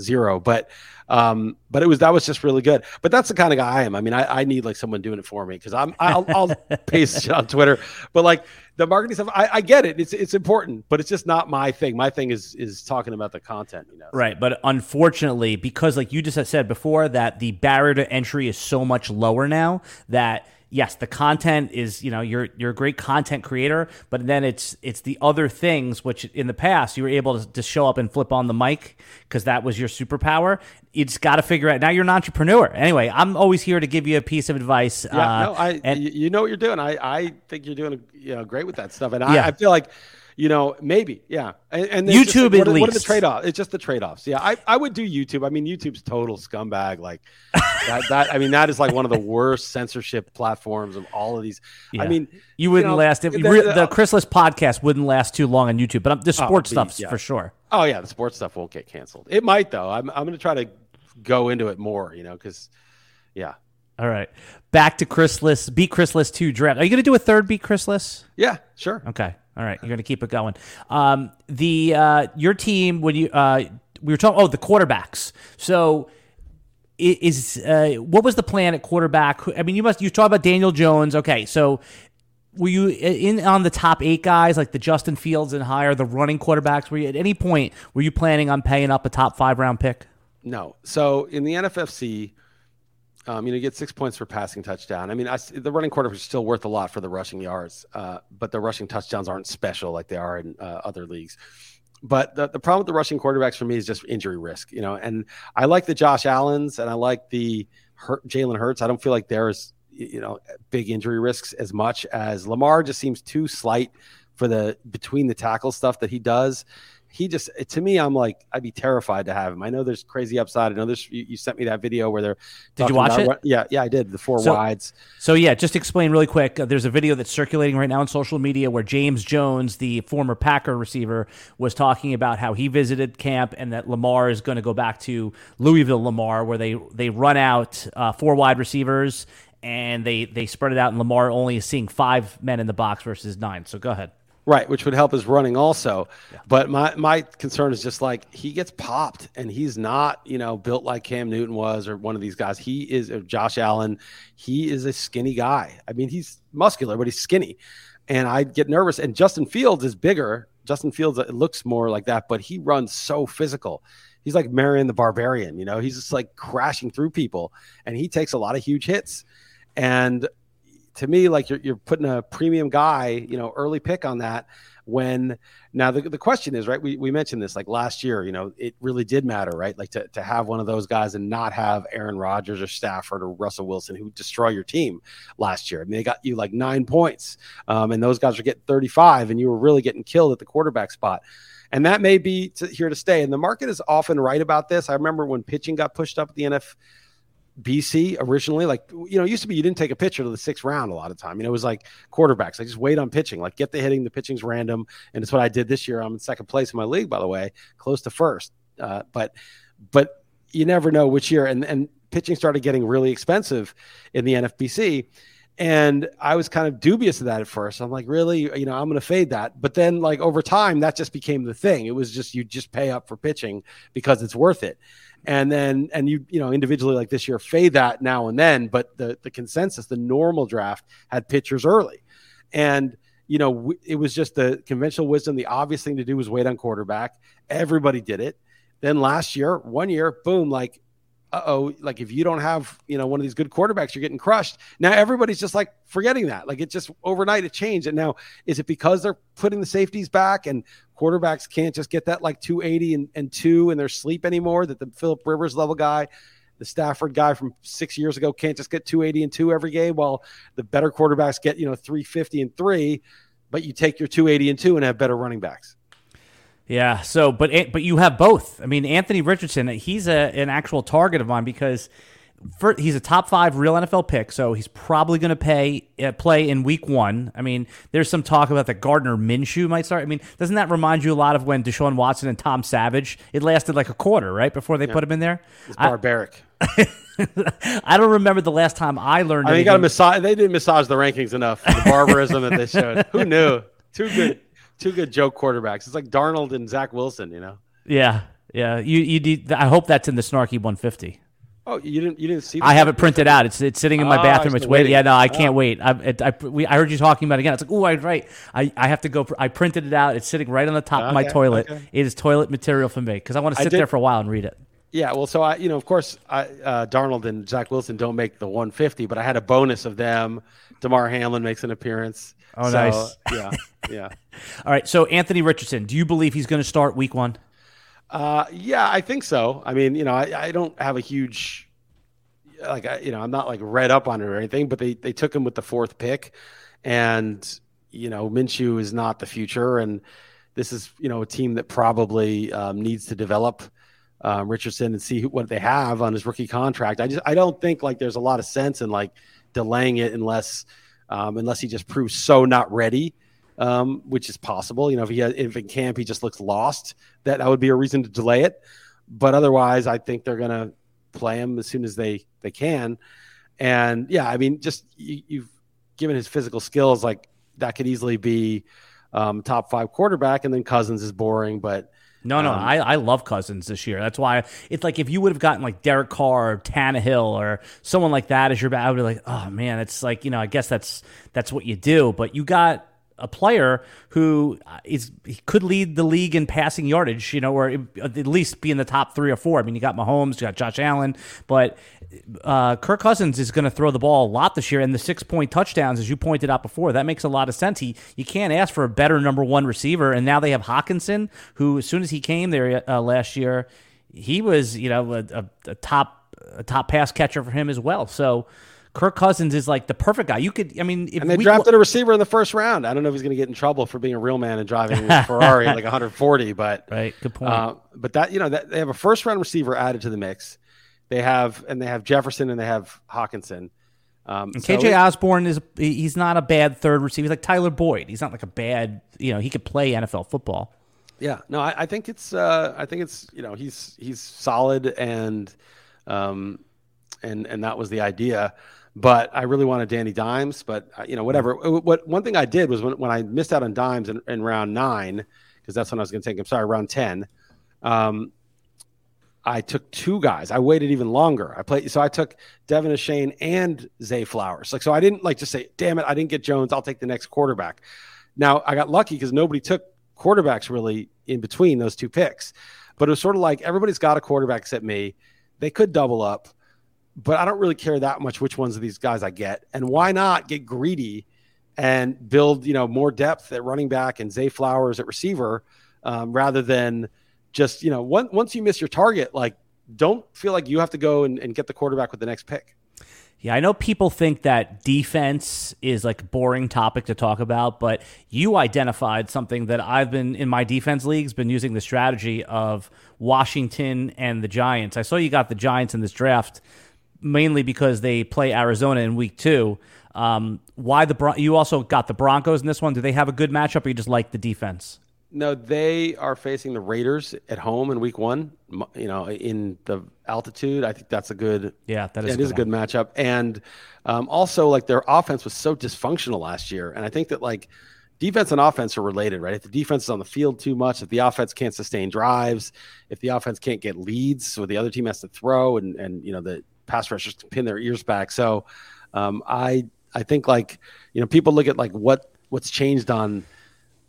zero, but, um, but it was, that was just really good. But that's the kind of guy I am. I mean, I, I need like someone doing it for me. Cause I'm, I'll, I'll paste shit on Twitter, but like the marketing stuff, I, I get it. It's it's important, but it's just not my thing. My thing is is talking about the content, you know. Right, but unfortunately, because like you just said before, that the barrier to entry is so much lower now that yes, the content is, you know, you're you're a great content creator, but then it's it's the other things which in the past you were able to, to show up and flip on the mic because that was your superpower. You just got to figure out now you're an entrepreneur. Anyway, I'm always here to give you a piece of advice. Yeah, uh, no, I and, you know what you're doing. I, I think you're doing you know, great with that stuff, and I, yeah. I feel like you know maybe yeah. And, and YouTube just, at what, least. What are the trade-offs? It's just the trade-offs. Yeah, I I would do YouTube. I mean, YouTube's total scumbag. Like. that, that I mean, that is like one of the worst censorship platforms of all of these. Yeah. I mean, you wouldn't you know, last if the, the, the Chrysalis podcast wouldn't last too long on YouTube, but I'm, the sports oh, stuff yeah. for sure. Oh yeah, the sports stuff won't get canceled. It might though. I'm I'm gonna try to go into it more, you know, because yeah. All right, back to Chrysalis. Beat Chrysalis two draft. Are you gonna do a third Beat Chrysalis? Yeah, sure. Okay, all right. You're gonna keep it going. Um, the uh, your team when you uh, we were talking. Oh, the quarterbacks. So. Is uh, what was the plan at quarterback? I mean, you must you talk about Daniel Jones. Okay, so were you in on the top eight guys like the Justin Fields and higher, the running quarterbacks? Were you at any point were you planning on paying up a top five round pick? No. So in the N F F C, um, you know, you get six points for passing touchdown. I mean, I, the running quarterbacks are still worth a lot for the rushing yards, uh, but the rushing touchdowns aren't special like they are in uh, other leagues. But the, the problem with the rushing quarterbacks for me is just injury risk, you know, and I like the Josh Allens and I like the Her- Jalen Hurts. I don't feel like there's, you know, big injury risks as much as Lamar just seems too slight for the between the tackle stuff that he does. He just, to me, I'm like, I'd be terrified to have him. I know there's crazy upside. I know there's, you, you sent me that video where they're. Did you watch it? Run, yeah, yeah, I did. The four so, wides. So, yeah, just explain really quick. Uh, there's a video that's circulating right now on social media where James Jones, the former Packer receiver, was talking about how he visited camp and that Lamar is going to go back to Louisville Lamar where they, they run out uh, four wide receivers and they, they spread it out and Lamar only is seeing five men in the box versus nine. So go ahead. Right, which would help his running also. Yeah. But my, my concern is just like he gets popped and he's not, you know, built like Cam Newton was or one of these guys. He is or Josh Allen. He is a skinny guy. I mean, he's muscular, but he's skinny. And I get nervous. And Justin Fields is bigger. Justin Fields it looks more like that, but he runs so physical. He's like Marion the Barbarian, you know. He's just like crashing through people. And he takes a lot of huge hits. And to me, like you're you're putting a premium guy, you know, early pick on that when now the, the question is, right, we, we mentioned this like last year, you know, it really did matter, right? Like to, to have one of those guys and not have Aaron Rodgers or Stafford or Russell Wilson who destroy your team last year. I mean, they got you like nine points um, and those guys were getting thirty-five and you were really getting killed at the quarterback spot. And that may be to, here to stay. And the market is often right about this. I remember when pitching got pushed up at the N F L. B C originally, like, you know, it used to be you didn't take a pitcher to the sixth round a lot of time. You know, it was like quarterbacks. I just wait on pitching, like get the hitting. The pitching's random. And it's what I did this year. I'm in second place in my league, by the way, close to first. Uh, but but you never know which year. And, and pitching started getting really expensive in the N F B C. And I was kind of dubious of that at first. I'm like, really? You know, I'm going to fade that. But then like over time, that just became the thing. It was just you just pay up for pitching because it's worth it. And then, and you, you know, individually like this year, fade that now and then, but the, the consensus, the normal draft had pitchers early. And, you know, w- it was just the conventional wisdom. The obvious thing to do was wait on quarterback. Everybody did it. Then last year, one year, boom, like, uh-oh, like if you don't have, you know, one of these good quarterbacks, you're getting crushed. Now everybody's just like forgetting that. Like it just overnight it changed. And now is it because they're putting the safeties back and quarterbacks can't just get that like two eighty and, and two in their sleep anymore, that the Philip Rivers level guy, the Stafford guy from six years ago can't just get two eighty and two every game while the better quarterbacks get, you know, three fifty and three, but you take your two eighty and two and have better running backs. Yeah. So, but but you have both. I mean, Anthony Richardson, he's a an actual target of mine because for, he's a top five real N F L pick, so he's probably going to pay uh, play in week one. I mean, there's some talk about that Gardner Minshew might start. I mean, doesn't that remind you a lot of when Deshaun Watson and Tom Savage? It lasted like a quarter, right, before they yeah. put him in there. It's barbaric. I, I don't remember the last time I learned. I mean, you got a massage. They didn't massage the rankings enough. The barbarism that they showed. Who knew? Too good. Two good joke quarterbacks. It's like Darnold and Zach Wilson, you know? Yeah, yeah. You, you. I hope that's in the snarky one fifty. Oh, you didn't you didn't see that? I have it printed out. It's it's sitting in my oh, bathroom. It's waiting. Yeah, no, I can't oh. wait. I it, I we, I heard you talking about it again. It's like, oh, I right. I, I have to go. Pr- I printed it out. It's sitting right on the top okay, of my toilet. Okay. It is toilet material for me because I want to sit there for a while and read it. Yeah, well, so I, you know, of course, I, uh, Darnold and Zach Wilson don't make the one fifty, but I had a bonus of them. Damar Hamlin makes an appearance. Oh, so, nice. Yeah, yeah. All right, so Anthony Richardson, do you believe he's going to start week one? Uh, yeah, I think so. I mean, you know, I, I don't have a huge, like, I, you know, I'm not like read up on it or anything, but they, they took him with the fourth pick. And, you know, Minshew is not the future. And this is, you know, a team that probably um, needs to develop Um, Richardson and see who, what they have on his rookie contract. I just I don't think like there's a lot of sense in like delaying it unless um, unless he just proves so not ready, um, which is possible. You know, if he has, if in camp he just looks lost, that that would be a reason to delay it. But otherwise, I think they're gonna play him as soon as they they can. And yeah, I mean, just you, you've given his physical skills, like that could easily be um, top five quarterback. And then Cousins is boring, but. No, no, um, I, I love Cousins this year. That's why it's like if you would have gotten like Derek Carr or Tannehill or someone like that as your back, I would be like, oh, man, it's like, you know, I guess that's that's what you do. But you got a player who is he could lead the league in passing yardage, you know, or at least be in the top three or four. I mean, you got Mahomes, you got Josh Allen, but uh, Kirk Cousins is going to throw the ball a lot this year. And the six-point touchdowns, as you pointed out before, that makes a lot of sense. He, you can't ask for a better number one receiver. And now they have Hawkinson, who as soon as he came there uh, last year, he was, you know, a, a, a top a top pass catcher for him as well. So Kirk Cousins is like the perfect guy. You could, I mean, if and they we, drafted a receiver in the first round. I don't know if he's going to get in trouble for being a real man and driving a Ferrari like one forty, but right, good point. Uh, but that you know, that, they have a first round receiver added to the mix. They have and they have Jefferson and they have Hawkinson. Um, and so K J it, Osborne is he's not a bad third receiver. He's like Tyler Boyd. He's not like a bad. You know, he could play N F L football. Yeah, no, I, I think it's uh, I think it's you know he's he's solid and um and and that was the idea. But I really wanted Danny Dimes, but you know, whatever. What one thing I did was when, when I missed out on Dimes in, in round nine, because that's when I was going to take him. Sorry, round ten. Um, I took two guys. I waited even longer. I played, so I took Devon Achane and Zay Flowers. Like, so I didn't like just say, "Damn it, I didn't get Jones. I'll take the next quarterback." Now I got lucky because nobody took quarterbacks really in between those two picks. But it was sort of like everybody's got a quarterback except me. They could double up. But I don't really care that much which ones of these guys I get. And why not get greedy and build, you know, more depth at running back and Zay Flowers at receiver um, rather than just, you know, one, once you miss your target, like don't feel like you have to go and, and get the quarterback with the next pick. Yeah, I know people think that defense is like a boring topic to talk about, but you identified something that I've been in my defense leagues been using the strategy of Washington and the Giants. I saw you got the Giants in this draft mainly because they play Arizona in week two. Um, why the Bron- you also got the Broncos in this one? Do they have a good matchup or you just like the defense? No, they are facing the Raiders at home in week one, you know, in the altitude. I think that's a good, yeah, that is, it a, good is a good matchup. And um, also like their offense was so dysfunctional last year. And I think that like defense and offense are related, right? If the defense is on the field too much, if the offense can't sustain drives, if the offense can't get leads, so the other team has to throw and, and you know, the, pass rushers can pin their ears back. So um, I I think like, you know, people look at like what what's changed on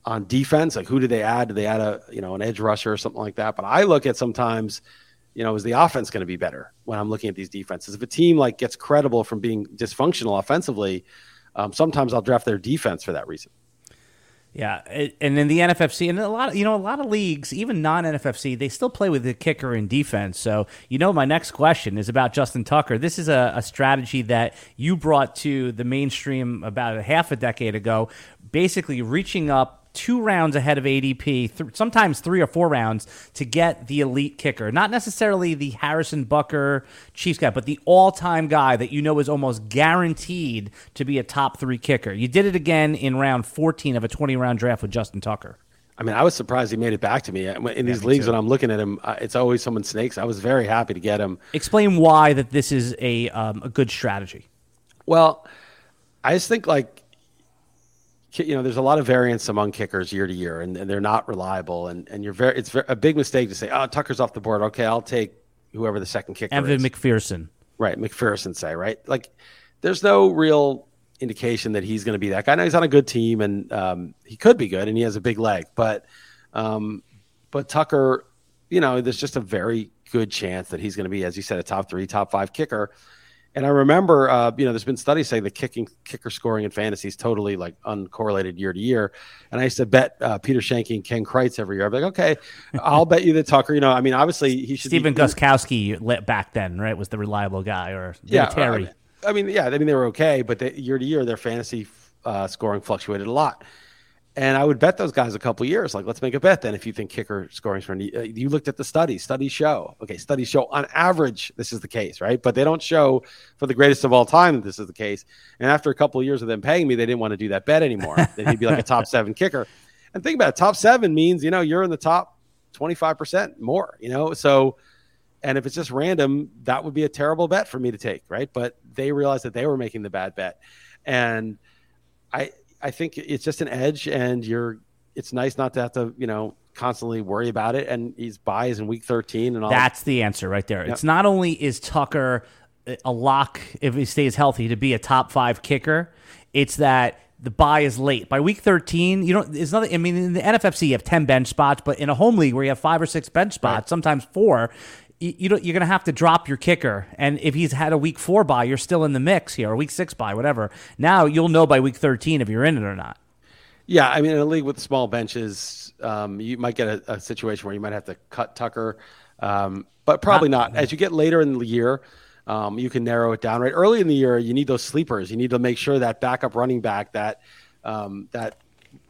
on defense. Like who do they add? Do they add a, you know, an edge rusher or something like that? But I look at sometimes, you know, is the offense going to be better when I'm looking at these defenses? If a team like gets credible from being dysfunctional offensively, um, sometimes I'll draft their defense for that reason. Yeah, and in the N F F C, and a lot, of, you know, a lot of leagues, even non-N F F C, they still play with the kicker in defense. So, you know, my next question is about Justin Tucker. This is a, a strategy that you brought to the mainstream about a half a decade ago, basically reaching up two rounds ahead of A D P, th- sometimes three or four rounds, to get the elite kicker. Not necessarily the Harrison Bucker Chiefs guy, but the all-time guy that you know is almost guaranteed to be a top three kicker. You did it again in round fourteen of a twenty-round draft with Justin Tucker. I mean, I was surprised he made it back to me. In these yeah, leagues, too. When I'm looking at him, it's always someone snakes. I was very happy to get him. Explain why that this is a um, a good strategy. Well, I just think, like, you know, there's a lot of variance among kickers year to year, and, and they're not reliable. And and you're very, it's very, a big mistake to say, oh, Tucker's off the board. Okay, I'll take whoever the second kicker Evan is. Evan McPherson. Right, McPherson, say, right? Like, there's no real indication that he's going to be that guy. Now, he's on a good team, and um, he could be good, and he has a big leg. But, um, but Tucker, you know, there's just a very good chance that he's going to be, as you said, a top three, top five kicker. And I remember, uh, you know, there's been studies saying the kicking kicker scoring in fantasy is totally like uncorrelated year to year. And I used to bet uh, Peter Shankey and Ken Kreitz every year. I'd be like, okay, I'll bet you that Tucker, you know, I mean, obviously he should Stephen be. Stephen Gostkowski back then, right, was the reliable guy, or yeah, Terry. I mean, yeah, I mean, they were okay, but they, year to year, their fantasy uh, scoring fluctuated a lot. And I would bet those guys a couple of years, like, let's make a bet then if you think kicker scoring is – you looked at the studies. Studies show. Okay, studies show on average this is the case, right? But they don't show for the greatest of all time that this is the case. And after a couple of years of them paying me, they didn't want to do that bet anymore. They'd be like a top seven kicker. And think about it. Top seven means, you know, you're in the top twenty-five percent more, you know? So – and if it's just random, that would be a terrible bet for me to take, right? But they realized that they were making the bad bet. And I – I think it's just an edge, and you're. It's nice not to have to, you know, constantly worry about it. And his bye is in week thirteen, and all. That's the answer right there. Yep. It's not only is Tucker a lock if he stays healthy to be a top five kicker, it's that the bye is late by week thirteen. You don't. It's nothing. I mean, in the N F F C you have ten bench spots, but in a home league where you have five or six bench spots, right. Sometimes four. You don't, you're going to have to drop your kicker. And if he's had a week four bye, you're still in the mix here, or week six bye, whatever. Now you'll know by week thirteen if you're in it or not. Yeah, I mean, in a league with small benches, um, you might get a, a situation where you might have to cut Tucker, um, but probably not. not. As you get later in the year, um, you can narrow it down. Right, early in the year, you need those sleepers. You need to make sure that backup running back, that um, that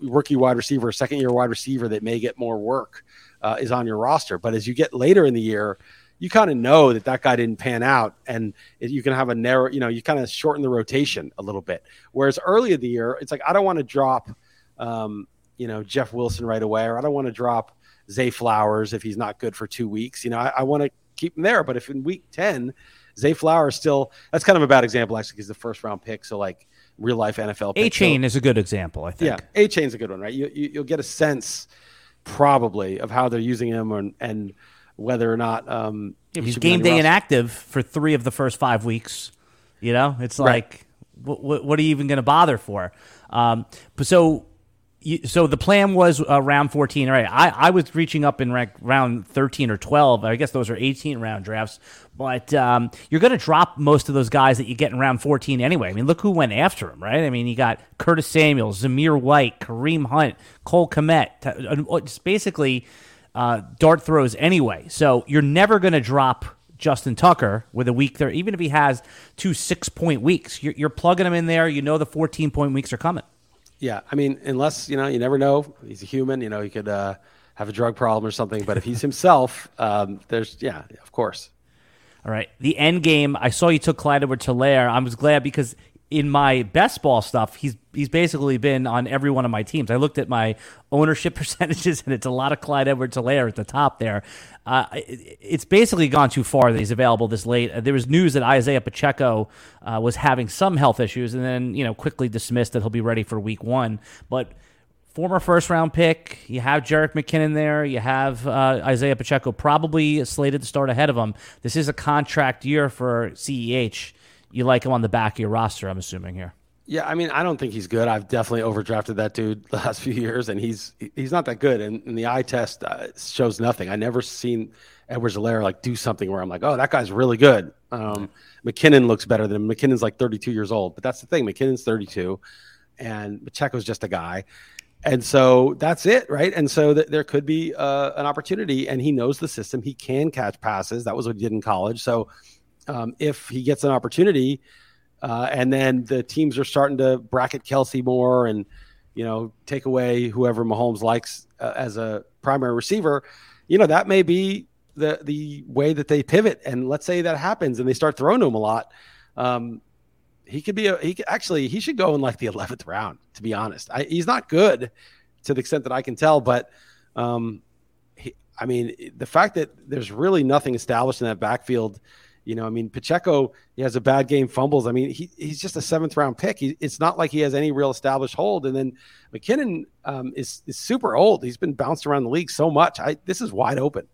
rookie wide receiver, second-year wide receiver that may get more work uh, is on your roster. But as you get later in the year, you kind of know that that guy didn't pan out, and you can have a narrow, you know, you kind of shorten the rotation a little bit. Whereas early in the year, it's like, I don't want to drop, um, you know, Jeff Wilson right away, or I don't want to drop Zay Flowers if he's not good for two weeks. You know, I, I want to keep him there. But if in week ten, Zay Flowers still, that's kind of a bad example, actually, because the first round pick. So like real life N F L. Pick, Achane so, is a good example, I think. Yeah, Achane's a good one, right? You, you, you'll get a sense probably of how they're using him, or, and, whether or not um, if he's game day inactive for three of the first five weeks, you know, it's like, right. what, what are you even going to bother for? Um, but so, you, so the plan was uh, round fourteen, right? I, I was reaching up in rank, round thirteen or twelve. I guess those are eighteen round drafts, but um, you're going to drop most of those guys that you get in round fourteen anyway. I mean, look who went after him, right? I mean, you got Curtis Samuel, Zamir White, Kareem Hunt, Cole Kmet. It's basically. Uh, dart throws anyway. So you're never going to drop Justin Tucker with a week there. Even if he has two six-point weeks, you're, you're plugging him in there. You know the fourteen-point weeks are coming. Yeah, I mean, unless, you know, you never know. He's a human. You know, he could uh, have a drug problem or something. But if he's himself, um, there's, yeah, of course. All right. The end game, I saw you took Clyde Edwards-Helaire. I was glad because in my best ball stuff, he's he's basically been on every one of my teams. I looked at my ownership percentages, and it's a lot of Clyde Edwards-Helaire at the top there. Uh, it, it's basically gone too far that he's available this late. There was news that Isaiah Pacheco uh, was having some health issues, and then you know quickly dismissed that he'll be ready for week one. But former first-round pick, you have Jerick McKinnon there, you have uh, Isaiah Pacheco probably slated to start ahead of him. This is a contract year for C E H. You like him on the back of your roster, I'm assuming here. Yeah, I mean, I don't think he's good. I've definitely overdrafted that dude the last few years, and he's he's not that good. And, and the eye test uh, shows nothing. I never seen Edwards-Helaire like do something where I'm like, oh, that guy's really good. Um, McKinnon looks better than him. McKinnon's like thirty-two years old, but that's the thing. McKinnon's thirty-two, and Pacheco's just a guy. And so that's it, right? And so th- there could be uh, an opportunity, and he knows the system. He can catch passes. That was what he did in college. So Um, if he gets an opportunity uh, and then the teams are starting to bracket Kelce more and, you know, take away whoever Mahomes likes uh, as a primary receiver, you know, that may be the, the way that they pivot. And let's say that happens and they start throwing to him a lot. Um, he could be a, he could, actually, he should go in like the eleventh round, to be honest. I, he's not good to the extent that I can tell, but um, he, I mean, the fact that there's really nothing established in that backfield. You know, I mean, Pacheco, he has a bad game, fumbles. I mean, he he's just a seventh-round pick. He, it's not like he has any real established hold. And then McKinnon um, is, is super old. He's been bounced around the league so much. I, this is wide open.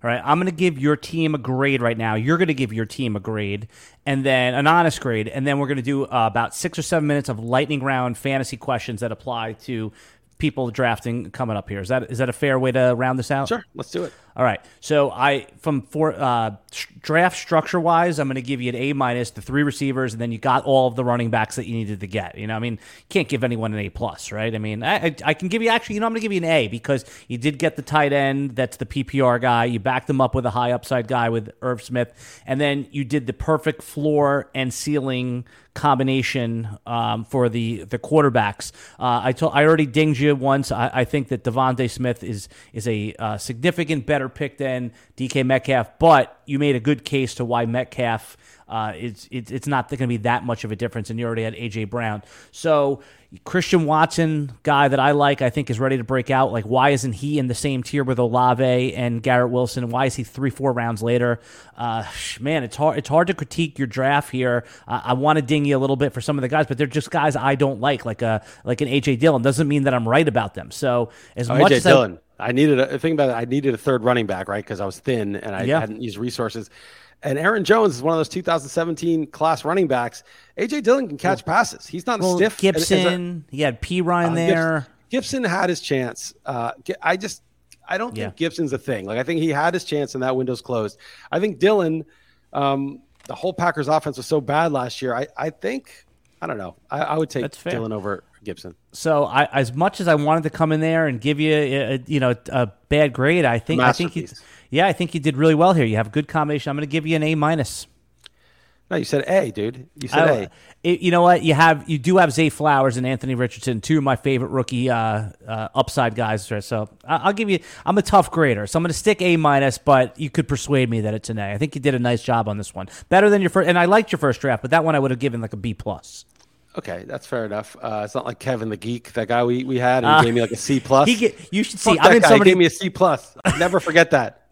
All right, I'm going to give your team a grade right now. You're going to give your team a grade, and then an honest grade, and then we're going to do uh, about six or seven minutes of lightning round fantasy questions that apply to people drafting coming up here. Is that is that a fair way to round this out? Sure, let's do it. All right, so I from for uh, draft structure wise, I'm going to give you an A minus, the three receivers, and then you got all of the running backs that you needed to get. You know, I mean, can't give anyone an A plus, right? I mean, I, I can give you actually, you know, I'm going to give you an A because you did get the tight end, that's the P P R guy. You backed them up with a high upside guy with Irv Smith, and then you did the perfect floor and ceiling combination um, for the the quarterbacks. Uh, I told I already dinged you once. I, I think that Devonta Smith is is a uh, significant better pick than D K Metcalf, but you made a good case to why Metcalf uh, is it's it's not going to be that much of a difference, and you already had A J. Brown. So Christian Watson, guy that I like, I think is ready to break out. Like, why isn't he in the same tier with Olave and Garrett Wilson? Why is he three, four rounds later? Uh, man, it's hard. It's hard to critique your draft here. Uh, I want to ding you a little bit for some of the guys, but they're just guys I don't like. Like a like an A J. Dillon doesn't mean that I'm right about them. So as oh, much as Dillon, I, I needed a think about it. I needed a third running back, right? Because I was thin and I yeah. hadn't used resources. And Aaron Jones is one of those two thousand seventeen class running backs. A J. Dillon can catch passes. He's not well, stiff. Gibson, a, he had P. Ryan uh, there. Gibson, Gibson had his chance. Uh, I just, I don't yeah. think Gibson's a thing. Like, I think he had his chance and that window's closed. I think Dillon, um, the whole Packers offense was so bad last year. I, I think, I don't know. I, I would take Dillon over Gibson. So I, as much as I wanted to come in there and give you, a, a, you know, a bad grade, I think, I think he's, yeah, I think you did really well here. You have a good combination. I'm going to give you an A minus. No, you said A, dude. You said I, A. It, you know what? You have you do have Zay Flowers and Anthony Richardson, two of my favorite rookie uh, uh, upside guys. So I, I'll give you. I'm a tough grader, so I'm going to stick A minus. But you could persuade me that it's an A. I think you did a nice job on this one, better than your first. And I liked your first draft, but that one I would have given like a B plus. Okay, that's fair enough. Uh, it's not like Kevin the Geek, that guy we, we had, and he uh, gave me like a C plus. He get, you should Fuck see. I mean, somebody he gave me a C plus. I'll never forget that.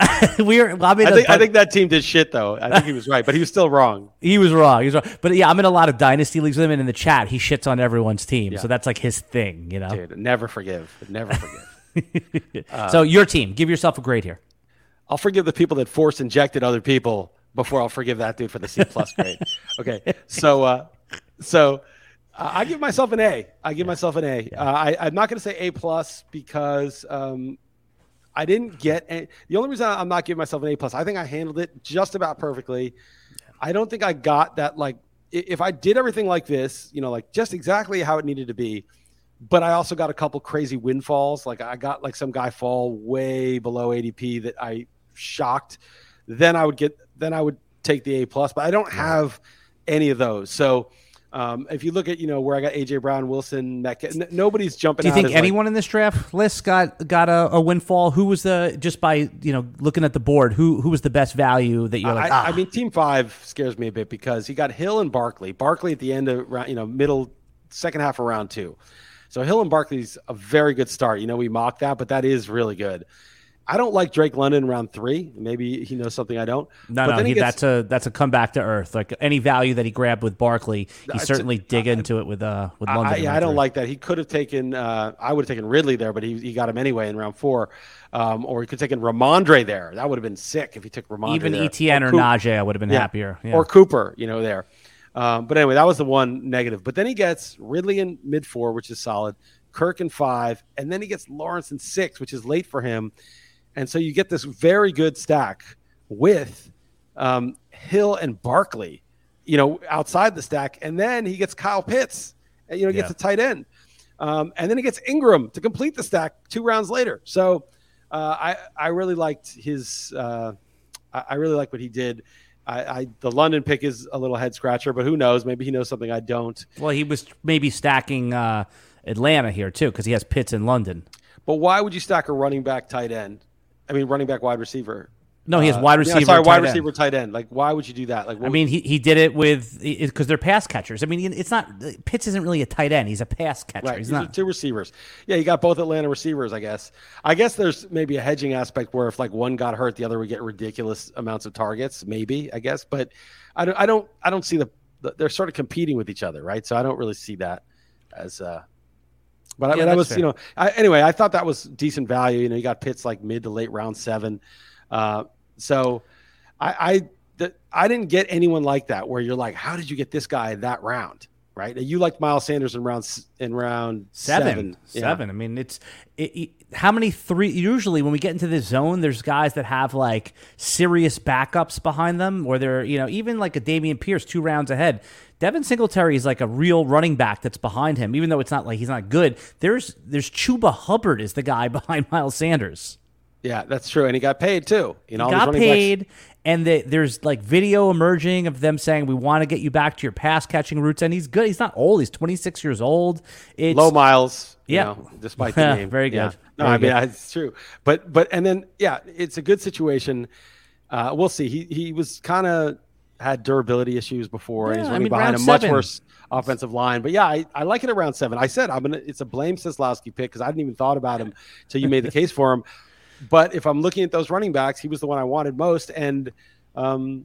we are, well, I, mean, I, think, I think that team did shit though. I think he was right, but he was still wrong. He was wrong. He was wrong. But yeah, I'm in a lot of dynasty leagues with him, and in the chat, he shits on everyone's team. Yeah. So that's like his thing, you know. Dude, never forgive. Never forgive. uh, so your team, give yourself a grade here. I'll forgive the people that force injected other people before I'll forgive that dude for the C plus grade. Okay, so uh, so. Uh, I give myself an A. I give yeah. myself an A. Yeah. Uh, I, I'm not going to say A plus because um, I didn't get a, the only reason I'm not giving myself an A plus. I think I handled it just about perfectly. Yeah. I don't think I got that. Like if I did everything like this, you know, like just exactly how it needed to be. But I also got a couple crazy windfalls. Like I got like some guy fall way below A D P that I shocked. Then I would get. Then I would take the A plus. But I don't yeah. have any of those. So. Um, if you look at, you know, where I got A J. Brown, Wilson, Metcalf, n- nobody's jumping out. Do you think anyone like, in this draft list got got a, a windfall? Who was the, just by, you know, looking at the board, who who was the best value that you're like, I, ah. I mean, team five scares me a bit because he got Hill and Barkley. Barkley at the end of, you know, middle, second half of round two. So Hill and Barkley's a very good start. You know, we mocked that, but that is really good. I don't like Drake London in round three. Maybe he knows something I don't. No, but no, then he he, gets, that's a that's a come back to earth. Like any value that he grabbed with Barkley, he certainly a, dig I, into it with uh with London. I, yeah, I don't three. like that. He could have taken. Uh, I would have taken Ridley there, but he he got him anyway in round four. Um, or he could have taken Rhamondre there. That would have been sick if he took Rhamondre. Even there. Etienne or, or Najee, I would have been yeah. happier. Yeah. Or Cooper, you know there. Um, but anyway, that was the one negative. But then he gets Ridley in mid four, which is solid. Kirk in five, and then he gets Lawrence in six, which is late for him. And so you get this very good stack with um, Hill and Barkley, you know, outside the stack. And then he gets Kyle Pitts, and, you know, he yeah. gets a tight end. Um, and then he gets Ingram to complete the stack two rounds later. So uh, I, I really liked his uh, – I, I really liked what he did. I, I the London pick is a little head scratcher, but who knows? Maybe he knows something I don't. Well, he was maybe stacking uh, Atlanta here too because he has Pitts in London. But why would you stack a running back tight end? I mean, running back, wide receiver. No, he has wide receiver. Uh, yeah, sorry, wide receiver, tight end. Like, why would you do that? Like, I mean, he, he did it with because they're pass catchers. I mean, it's not Pitts isn't really a tight end. He's a pass catcher. Right. He's not two receivers. Yeah, you got both Atlanta receivers. I guess. I guess there's maybe a hedging aspect where if like one got hurt, the other would get ridiculous amounts of targets. Maybe I guess, but I don't. I don't. I don't see the. the they're sort of competing with each other, right? So I don't really see that as. Uh, But yeah, I mean, that was, fair. you know, I, anyway, I thought that was decent value. You know, you got Pitts like mid to late round seven. Uh, So I, I, the, I didn't get anyone like that where you're like, how did you get this guy that round? Right. You liked Miles Sanders in round in round seven. Seven. Yeah. seven. I mean, it's it, it, how many three. Usually when we get into this zone, there's guys that have like serious backups behind them, or they're, you know, even like a Dameon Pierce two rounds ahead. Devin Singletary is like a real running back that's behind him, even though it's not like he's not good. There's there's Chuba Hubbard is the guy behind Miles Sanders. Yeah, that's true. And he got paid too. You know, he got paid. Backs. And the, there's like video emerging of them saying, we want to get you back to your pass catching roots. And he's good. He's not old. He's twenty-six years old. It's low Miles. Yeah. You know, despite the name. Very good. Yeah. No, Very I good. mean, it's true. But, but, and then, yeah, it's a good situation. Uh, we'll see. He, he was kind of had durability issues before. Yeah, and he's running I mean, behind a much seven. worse offensive line. But yeah, I, I like it around seven. I said, I'm going to, it's a blame Keselowski pick because I didn't even thought about him until you made the case for him. But if I'm looking at those running backs, he was the one I wanted most. And, um,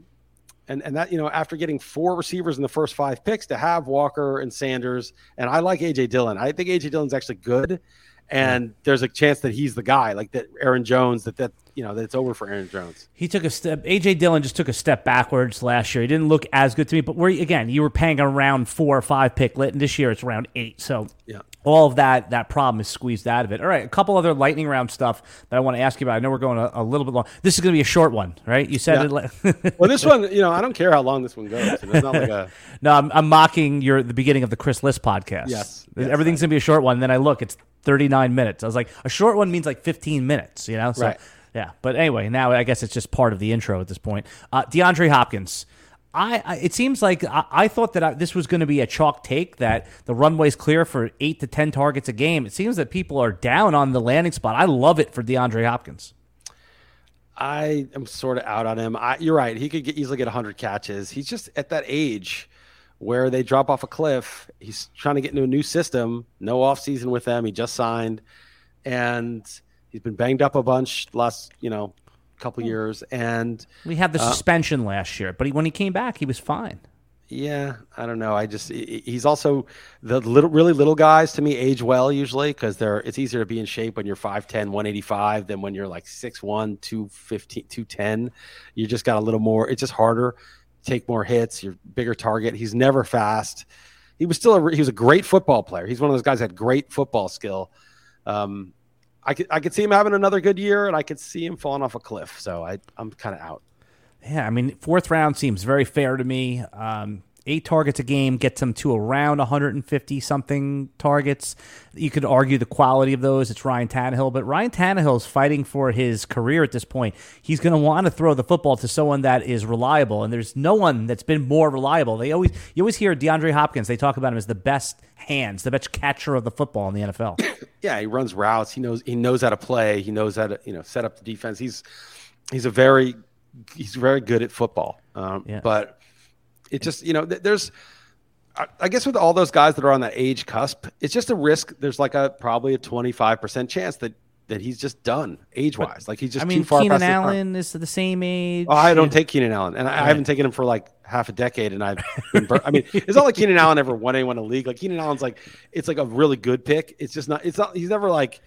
and, and that, you know, after getting four receivers in the first five picks to have Walker and Sanders, and I like A J. Dillon. I think A J. Dillon's actually good. And there's a chance that he's the guy, like that Aaron Jones, that, that, you know, that it's over for Aaron Jones. He took a step. A J. Dillon just took a step backwards last year. He didn't look as good to me, but we're, again, you were paying around four or five pick lit, and this year it's around eight. So yeah. All of that, that problem is squeezed out of it. All right, a couple other lightning round stuff that I want to ask you about. I know we're going a, a little bit long. This is going to be a short one, right? You said yeah. it. Like- well, this one, you know, I don't care how long this one goes. It's not like a. No, I'm, I'm mocking your the beginning of the Chris List podcast. Yes, yes everything's right. going to be a short one. And then I look, it's thirty-nine minutes. I was like, a short one means like fifteen minutes, you know? So, right. Yeah, but anyway, now I guess it's just part of the intro at this point. Uh, DeAndre Hopkins. I, I it seems like I, I thought that I, this was going to be a chalk take that the runway's clear for eight to ten targets a game. It seems that people are down on the landing spot. I love it for DeAndre Hopkins. I am sort of out on him. I, you're right. He could get, easily get one hundred catches. He's just at that age where they drop off a cliff. He's trying to get into a new system. No offseason with them. He just signed, and he's been banged up a bunch last, you know, couple years, and we had the suspension uh, last year, but he, when he came back he was fine. Yeah, I don't know. I just he's also the little really little guys to me age well usually because they're it's easier to be in shape when you're five ten, one eighty-five than when you're like six one, two fifteen, two ten. You just got a little more, it's just harder, take more hits, you're bigger target. He's never fast. He was still a, he was a great football player. He's one of those guys that had great football skill. Um, I could I could see him having another good year, and I could see him falling off a cliff. So I I'm kind of out. Yeah, I mean, fourth round seems very fair to me. Um, eight targets a game gets him to around one hundred fifty something targets. You could argue the quality of those. It's Ryan Tannehill, but Ryan Tannehill's fighting for his career at this point. He's going to want to throw the football to someone that is reliable, and there's no one that's been more reliable. They always you always hear DeAndre Hopkins. They talk about him as the best hands, the best catcher of the football in the N F L. Yeah, he runs routes. He knows he knows how to play. He knows how to, you know, set up the defense. He's he's a very he's very good at football. Um, yeah. But it just, you know, there's I, I guess with all those guys that are on that age cusp, it's just a risk. There's like a probably a twenty-five percent chance that that he's just done age wise. Like he's just I mean, too far. Keenan Allen is the same age. Oh, I don't take Keenan Allen, and I, right. I haven't taken him for like half a decade. And I've, been bur- I mean, it's not like Keenan Allen ever won anyone a league. Like Keenan Allen's like, it's like a really good pick. It's just not. It's not. He's never like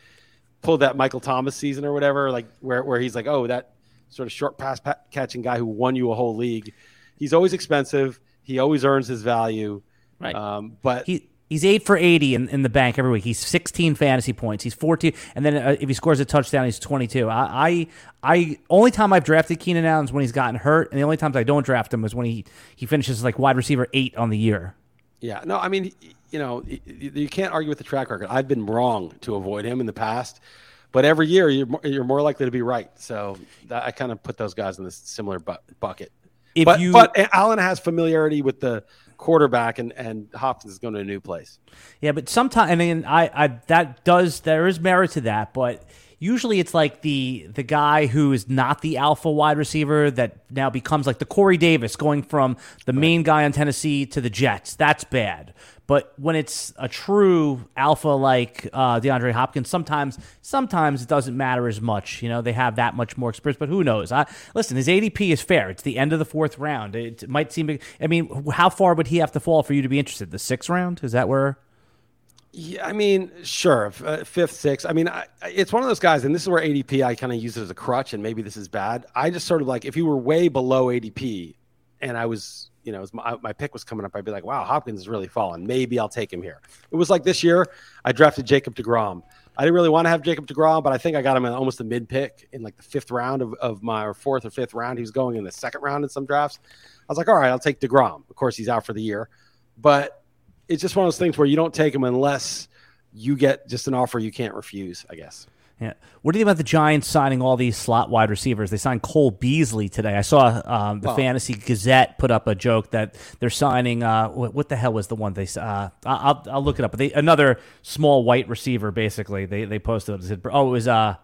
pulled that Michael Thomas season or whatever. Like where where he's like, oh, that sort of short pass pa- catching guy who won you a whole league. He's always expensive. He always earns his value. Right. Um, but he. He's eight for eighty in, in the bank every week. He's sixteen fantasy points. He's fourteen. And then uh, if he scores a touchdown, he's twenty-two. I, I, I only time I've drafted Keenan Allen is when he's gotten hurt. And the only times I don't draft him is when he, he finishes like wide receiver eight on the year. Yeah. No, I mean, you know, you can't argue with the track record. I've been wrong to avoid him in the past. But every year, you're more, you're more likely to be right. So that, I kind of put those guys in this similar bu- bucket. If but, you... but Allen has familiarity with the quarterback, and, and Hopkins is going to a new place. Yeah, but sometimes I mean, I, I that does there is merit to that, but usually it's like the the guy who is not the alpha wide receiver that now becomes like the Corey Davis going from the right. main guy on Tennessee to the Jets. That's bad. But when it's a true alpha like uh, DeAndre Hopkins, sometimes sometimes it doesn't matter as much. You know, they have that much more experience. But who knows? I, listen, his A D P is fair. It's the end of the fourth round. It might seem. I mean, how far would he have to fall for you to be interested? The sixth round? Is that where? Yeah, I mean, sure, uh, fifth, sixth. I mean, I, it's one of those guys, and this is where A D P, I kind of use it as a crutch, and maybe this is bad. I just sort of like, if you were way below A D P and I was, you know, was my, my pick was coming up, I'd be like, wow, Hopkins has really fallen. Maybe I'll take him here. It was like this year, I drafted Jacob deGrom. I didn't really want to have Jacob deGrom, but I think I got him in almost the mid pick in like the fifth round of, of my or fourth or fifth round. He was going in the second round in some drafts. I was like, all right, I'll take deGrom. Of course, he's out for the year, but it's just one of those things where you don't take them unless you get just an offer you can't refuse, I guess. Yeah. What do you think about the Giants signing all these slot wide receivers? They signed Cole Beasley today. I saw um, the oh. Fantasy Gazette put up a joke that they're signing. Uh, what, what the hell was the one they? Uh, I'll I'll look it up. But they, another small white receiver, basically. They they posted it. Said, oh, it was. Uh,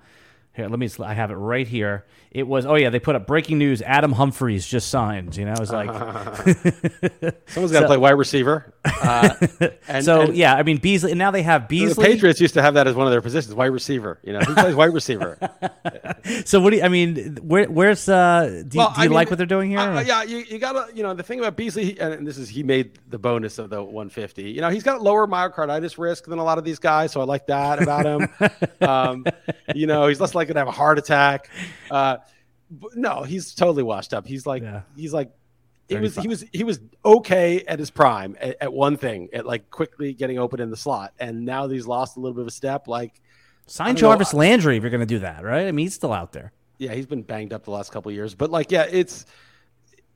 here, let me. I have it right here. It was. Oh yeah, they put up breaking news. Adam Humphries just signed. You know, it was like someone's got to so, play wide receiver. Uh, and, so and, yeah, I mean Beasley. And now they have Beasley. The Patriots used to have that as one of their positions, wide receiver. You know, who plays wide receiver? So what do you, I mean? Where, where's uh? Do, well, do you I mean, like what they're doing here? Uh, yeah, you, you gotta. You know, the thing about Beasley, and this is he made the bonus of the one fifty. You know, he's got lower myocarditis risk than a lot of these guys, so I like that about him. um, you know, he's less likely to have a heart attack. Uh, No, he's totally washed up. He's like, yeah. he's like, he was, he was, he was okay at his prime at, at one thing, at like quickly getting open in the slot, and now that he's lost a little bit of a step. Like, sign Jarvis know, Landry if you're going to do that, right? I mean, he's still out there. Yeah, he's been banged up the last couple of years, but like, yeah, it's.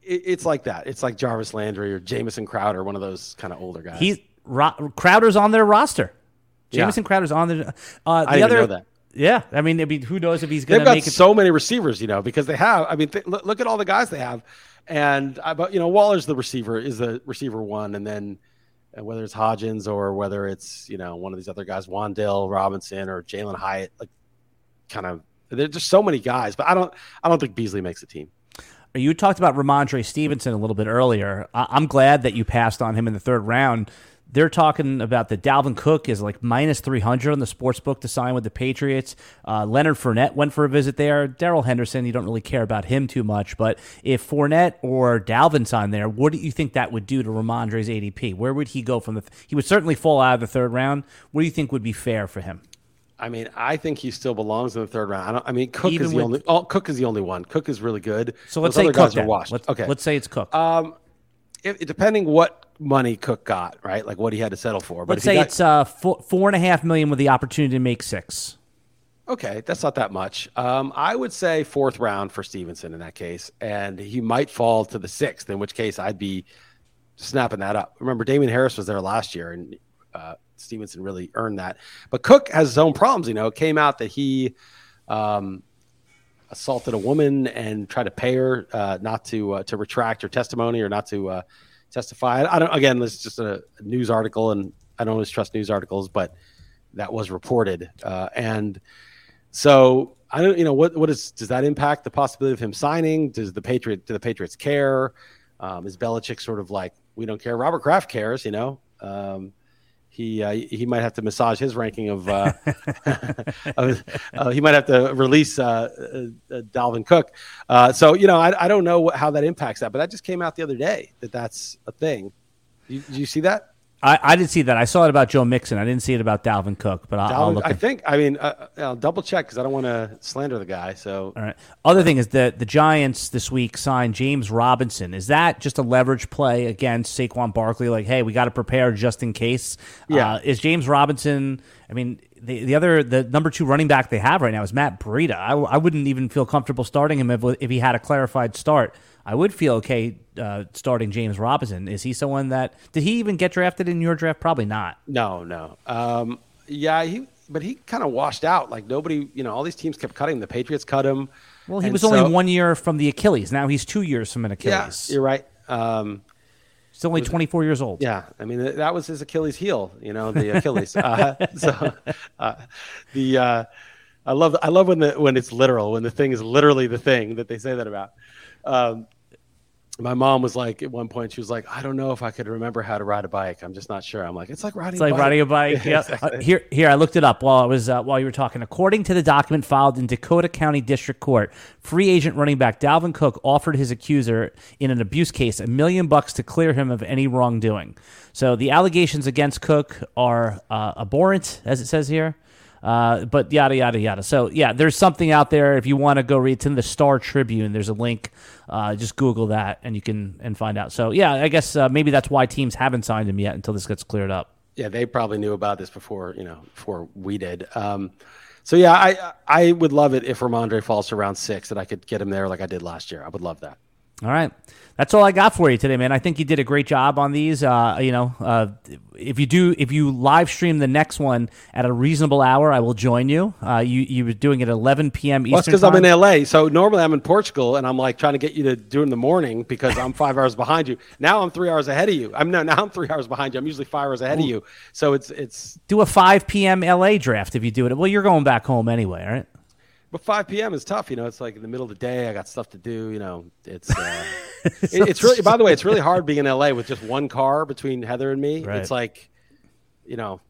It's like that. It's like Jarvis Landry or Jamison Crowder, one of those kind of older guys. He's Ro- Crowder's on their roster. Jamison yeah. Crowder's on the. Uh, the I didn't other, know that. Yeah, I mean, I mean, who knows if he's going to make it. They've got so many receivers, you know, because they have. I mean, th- look at all the guys they have, and but you know, Waller's the receiver is the receiver one, and then and whether it's Hodgins or whether it's you know one of these other guys, Wan'Dale Robinson or Jalen Hyatt, like kind of there's just so many guys. But I don't, I don't think Beasley makes a team. You talked about Rhamondre Stevenson a little bit earlier. I- I'm glad that you passed on him in the third round. They're talking about the Dalvin Cook is like minus three hundred on the sports book to sign with the Patriots. Uh, Leonard Fournette went for a visit there. Darrell Henderson, you don't really care about him too much. But if Fournette or Dalvin's on there, what do you think that would do to Ramondre's A D P? Where would he go from the th- – he would certainly fall out of the third round. What do you think would be fair for him? I mean, I think he still belongs in the third round. I, don't, I mean, Cook Even is the with, only oh, Cook is the only one. Cook is really good. So let's Those say Cook are washed. Let's, okay. let's say it's Cook. Um, if, depending what – money Cook got, right? Like what he had to settle for. But let's if say got, it's uh, four, four and a half million with the opportunity to make six. Okay, that's not that much. Um, I would say fourth round for Stevenson in that case, and he might fall to the sixth, in which case I'd be snapping that up. Remember, Damian Harris was there last year, and uh, Stevenson really earned that. But Cook has his own problems, you know. It came out that he um, assaulted a woman and tried to pay her uh, not to uh, to retract her testimony or not to... Uh, testify. I don't, again, this is just a news article and I don't always trust news articles, but that was reported. Uh, and so I don't, you know, what, what is, does that impact the possibility of him signing? Does the Patriot, do the Patriots care? Um, is Belichick sort of like, we don't care. Robert Kraft cares, you know, um, He uh, he might have to massage his ranking of. Uh, of uh, he might have to release uh, uh, Dalvin Cook. Uh, so you know, I I don't know how that impacts that, but that just came out the other day that that's a thing. You, did you see that? I, I didn't see that. I saw it about Joe Mixon. I didn't see it about Dalvin Cook, but I'll, Dalvin, I'll look. I at... think. I mean, uh, I'll double check because I don't want to slander the guy. So, all right. Other thing is that the Giants this week signed James Robinson. Is that just a leverage play against Saquon Barkley? Like, hey, we got to prepare just in case. Yeah. Uh, is James Robinson? I mean, the the other the number two running back they have right now is Matt Breida. I, I wouldn't even feel comfortable starting him if, if he had a clarified start. I would feel okay uh, starting James Robinson. Is he someone that – did he even get drafted in your draft? Probably not. No, no. Um, yeah, he but he kind of washed out. Like nobody – you know, all these teams kept cutting him. The Patriots cut him. Well, he was so, only one year from the Achilles. Now he's two years from an Achilles. Yeah, you're right. Um, he's only was, twenty-four years old. Yeah. I mean, that was his Achilles heel, you know, the Achilles. uh, so uh, the uh, I love I love when the when it's literal, when the thing is literally the thing that they say that about. Um, my mom was like, at one point, she was like, I don't know if I could remember how to ride a bike. I'm just not sure. I'm like, it's like riding it's a like bike. riding a bike. Yeah, exactly. uh, here, here, I looked it up while I was uh, while you were talking. According to the document filed in Dakota County District Court, free agent running back Dalvin Cook offered his accuser in an abuse case a million bucks to clear him of any wrongdoing. So the allegations against Cook are uh, abhorrent, as it says here. Uh, but yada, yada, yada. So, yeah, there's something out there. If you want to go read, it's in the Star Tribune. There's a link. Uh, just Google that, and you can and find out. So, yeah, I guess uh, maybe that's why teams haven't signed him yet until this gets cleared up. Yeah, they probably knew about this before, you know, before we did. Um, so, yeah, I I would love it if Rhamondre falls to round six, that I could get him there like I did last year. I would love that. All right. That's all I got for you today, man. I think you did a great job on these. Uh, you know, uh, if you do, if you live stream the next one at a reasonable hour, I will join you. Uh, you you were doing it at eleven p.m. Eastern. Well, it's because I'm in L A, so normally I'm in Portugal, and I'm like trying to get you to do it in the morning because I'm five hours behind you. Now I'm three hours ahead of you. I'm no, now I'm three hours behind you. I'm usually five hours ahead Ooh. of you. So it's it's do a five p.m. L A draft if you do it. Well, you're going back home anyway, all right? But five p.m. is tough, you know. It's like in the middle of the day. I got stuff to do, you know. It's uh, it, it's really. By the way, it's really hard being in L A with just one car between Heather and me. Right. It's like, you know,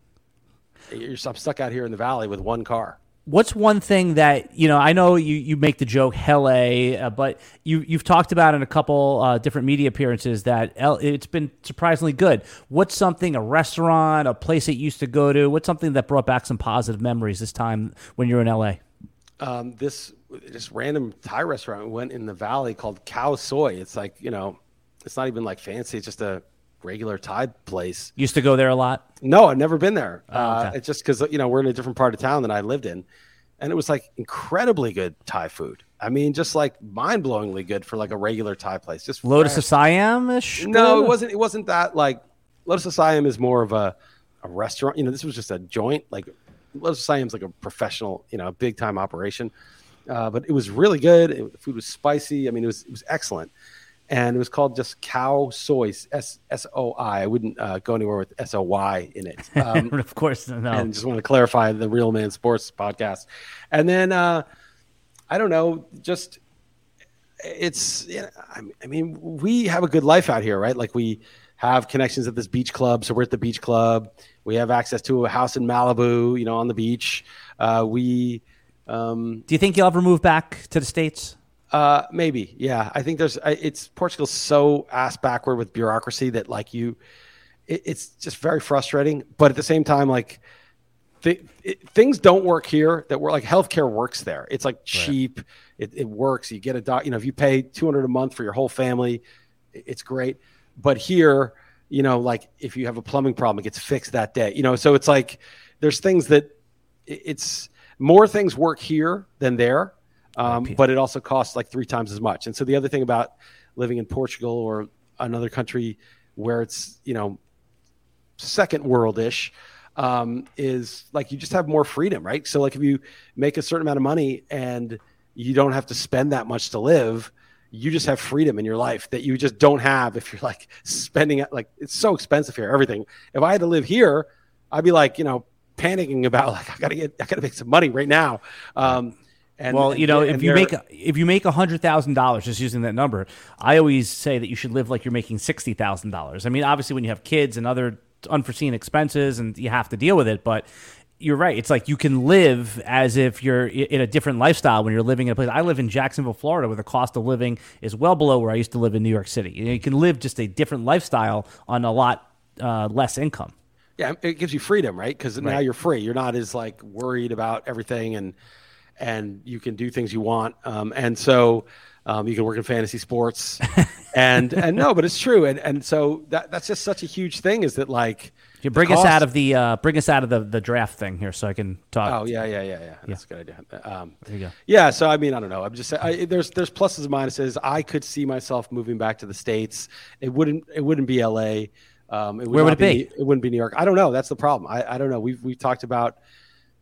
you're I'm stuck out here in the valley with one car. What's one thing that, you know, I know you, you make the joke, hell A, uh, but you, you've talked about in a couple uh, different media appearances that L, it's been surprisingly good. What's something, a restaurant, a place that you used to go to, what's something that brought back some positive memories this time when you're in L A? Um, this this random Thai restaurant we went in the valley called Cow Soy. It's like, you know, it's not even like fancy. It's just a regular Thai place. Used to go there a lot? No, I've never been there. Oh, okay. Uh, it's just because, you know, we're in a different part of town than I lived in. And it was like incredibly good Thai food. I mean, just like mind-blowingly good for like a regular Thai place. Just Lotus of Siam-ish? No, it wasn't. It wasn't that like Lotus of Siam is more of a, a restaurant. You know, this was just a joint, like Lotus of Siam's like a professional, you know, big time operation. Uh, but it was really good. It, the food was spicy. I mean, it was it was excellent. And it was called just Cow Soy, S S O I. I wouldn't uh, go anywhere with S O Y in it. Um, of course, no. And just want to clarify the Real Man Sports podcast. And then, uh, I don't know, just it's, you know, I, I mean, we have a good life out here, right? Like we have connections at this beach club. So we're at the beach club. We have access to a house in Malibu, you know, on the beach. Uh, we. Um, Do you think you'll ever move back to the States? Uh, maybe, yeah. I think there's. It's Portugal's so ass backward with bureaucracy that like you, it, it's just very frustrating. But at the same time, like th- it, things don't work here that we're like healthcare works there. It's like cheap. Right. It, it works. You get a doc. You know, if you pay two hundred dollars a month for your whole family, it, it's great. But here, you know, like if you have a plumbing problem, it gets fixed that day, you know? So it's like, there's things that it's more things work here than there, um, but it also costs like three times as much. And so the other thing about living in Portugal or another country where it's, you know, second world-ish um, is like, you just have more freedom, right? So like if you make a certain amount of money and you don't have to spend that much to live, you just have freedom in your life that you just don't have if you're like spending it. Like it's so expensive here, everything. If I had to live here, I'd be like, you know, panicking about like, I gotta get, I gotta make some money right now. Um, and well, you know, and, if and you make, if you make a hundred thousand dollars, just using that number, I always say that you should live like you're making sixty thousand dollars. I mean, obviously when you have kids and other unforeseen expenses and you have to deal with it, but you're right. It's like you can live as if you're in a different lifestyle when you're living in a place. I live in Jacksonville, Florida, where the cost of living is well below where I used to live in New York City. You know, you can live just a different lifestyle on a lot uh, less income. Yeah, it gives you freedom, right? Because now you're free. You're not as like worried about everything, and and you can do things you want. Um, and so um, you can work in fantasy sports, and and no, but it's true. And and so that that's just such a huge thing is that like. You bring us out of the uh, bring us out of the, the draft thing here, so I can talk. Oh yeah, yeah, yeah, yeah. That's yeah. a good idea. Um, there you go. Yeah, so I mean, I don't know. I'm just I, there's there's pluses and minuses. I could see myself moving back to the States. It wouldn't it wouldn't be L A. Um, it would Where would it be? be? It wouldn't be New York. I don't know. That's the problem. I, I don't know. We've we've talked about,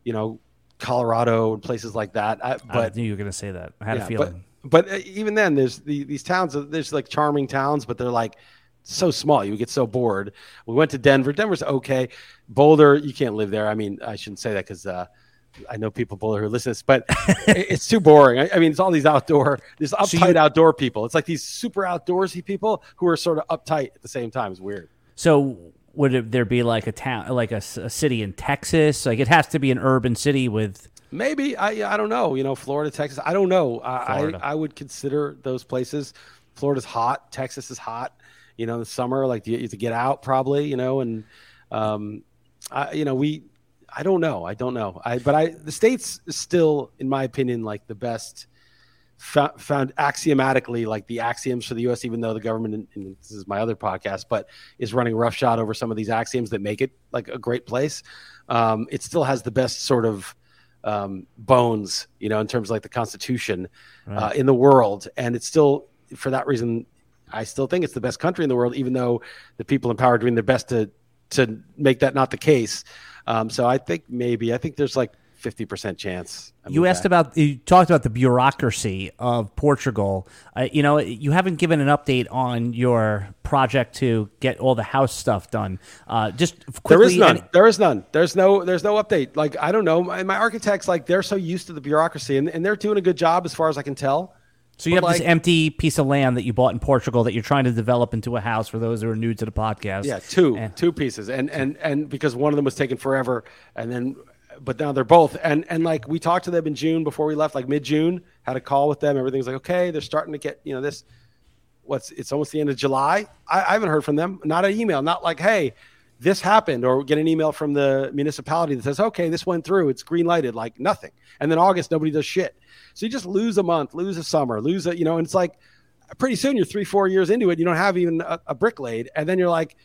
you know, Colorado and places like that. I, but I knew you were going to say that. I had yeah, a feeling. But, but even then, there's the, these towns. There's like charming towns, but they're like. So small, you get so bored. We went to Denver. Denver's okay. Boulder, you can't live there. I mean, I shouldn't say that because uh, I know people who listen to this, but it's too boring. I, I mean, it's all these outdoor, these uptight so you, outdoor people. It's like these super outdoorsy people who are sort of uptight at the same time. It's weird. So would it, there be like a town, like a, a city in Texas? Like it has to be an urban city with. Maybe. I I don't know. You know, Florida, Texas. I don't know. I, I would consider those places. Florida's hot. Texas is hot. You know, in the summer, like you have to get out probably, you know, and, um, I, you know, we, I don't know. I don't know. I, but I, the state's still, in my opinion, like the best found, found axiomatically, like the axioms for the U S, even though the government, and this is my other podcast, but is running roughshod over some of these axioms that make it like a great place. Um, it still has the best sort of, um, bones, you know, in terms of like the Constitution, right. uh, in the world. And it's still, for that reason, I still think it's the best country in the world, even though the people in power are doing their best to, to make that not the case. Um, so I think maybe, I think there's like fifty percent chance. I'm you asked that. about, you talked about the bureaucracy of Portugal. Uh, you know, you haven't given an update on your project to get all the house stuff done. Uh, just quickly. There is none. And- there is none. There's no, there's no update. Like, I don't know. My, my architects, like they're so used to the bureaucracy and, and they're doing a good job as far as I can tell. So you but have like, this empty piece of land that you bought in Portugal that you're trying to develop into a house for those who are new to the podcast. Yeah, two, and, two pieces. And, and, and because one of them was taken forever and then, but now they're both. And, and like we talked to them in June before we left, like mid June, had a call with them. Everything's like, okay, they're starting to get, you know, this what's it's almost the end of July. I, I haven't heard from them. Not an email, not like, hey, this happened, or get an email from the municipality that says, okay, this went through. It's green lighted, like nothing. And then August, nobody does shit. So you just lose a month, lose a summer, lose a, you know, and it's like pretty soon you're three, four years into it. You don't have even a, a brick laid. And then you're like,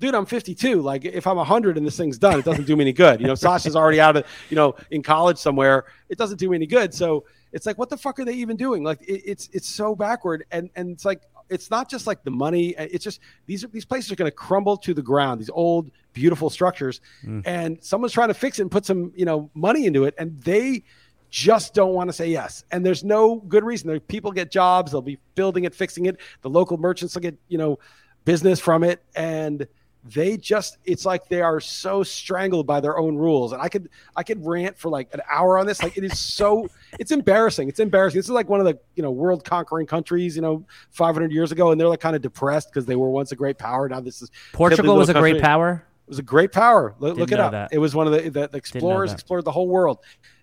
dude, I'm fifty-two. Like if I'm a hundred and this thing's done, it doesn't do me any good. You know, Sasha's already out of, you know, in college somewhere. It doesn't do me any good. So it's like, what the fuck are they even doing? Like it, it's, it's so backward. And, and it's like, it's not just like the money. It's just these are, these places are going to crumble to the ground. These old, beautiful structures, mm. and someone's trying to fix it and put some, you know, money into it, and they just don't want to say yes. And there's no good reason. There, people get jobs. They'll be building it, fixing it. The local merchants will get, you know, business from it, and they just it's like they are so strangled by their own rules. And I could I could rant for like an hour on this. Like it is so it's embarrassing. It's embarrassing. This is like one of the, you know, world conquering countries, you know, five hundred years ago. And they're like kind of depressed because they were once a great power. Now this is Portugal was a country. Great power. It was a great power. Look, look it up. That. It was one of the, the, the explorers explored the whole world.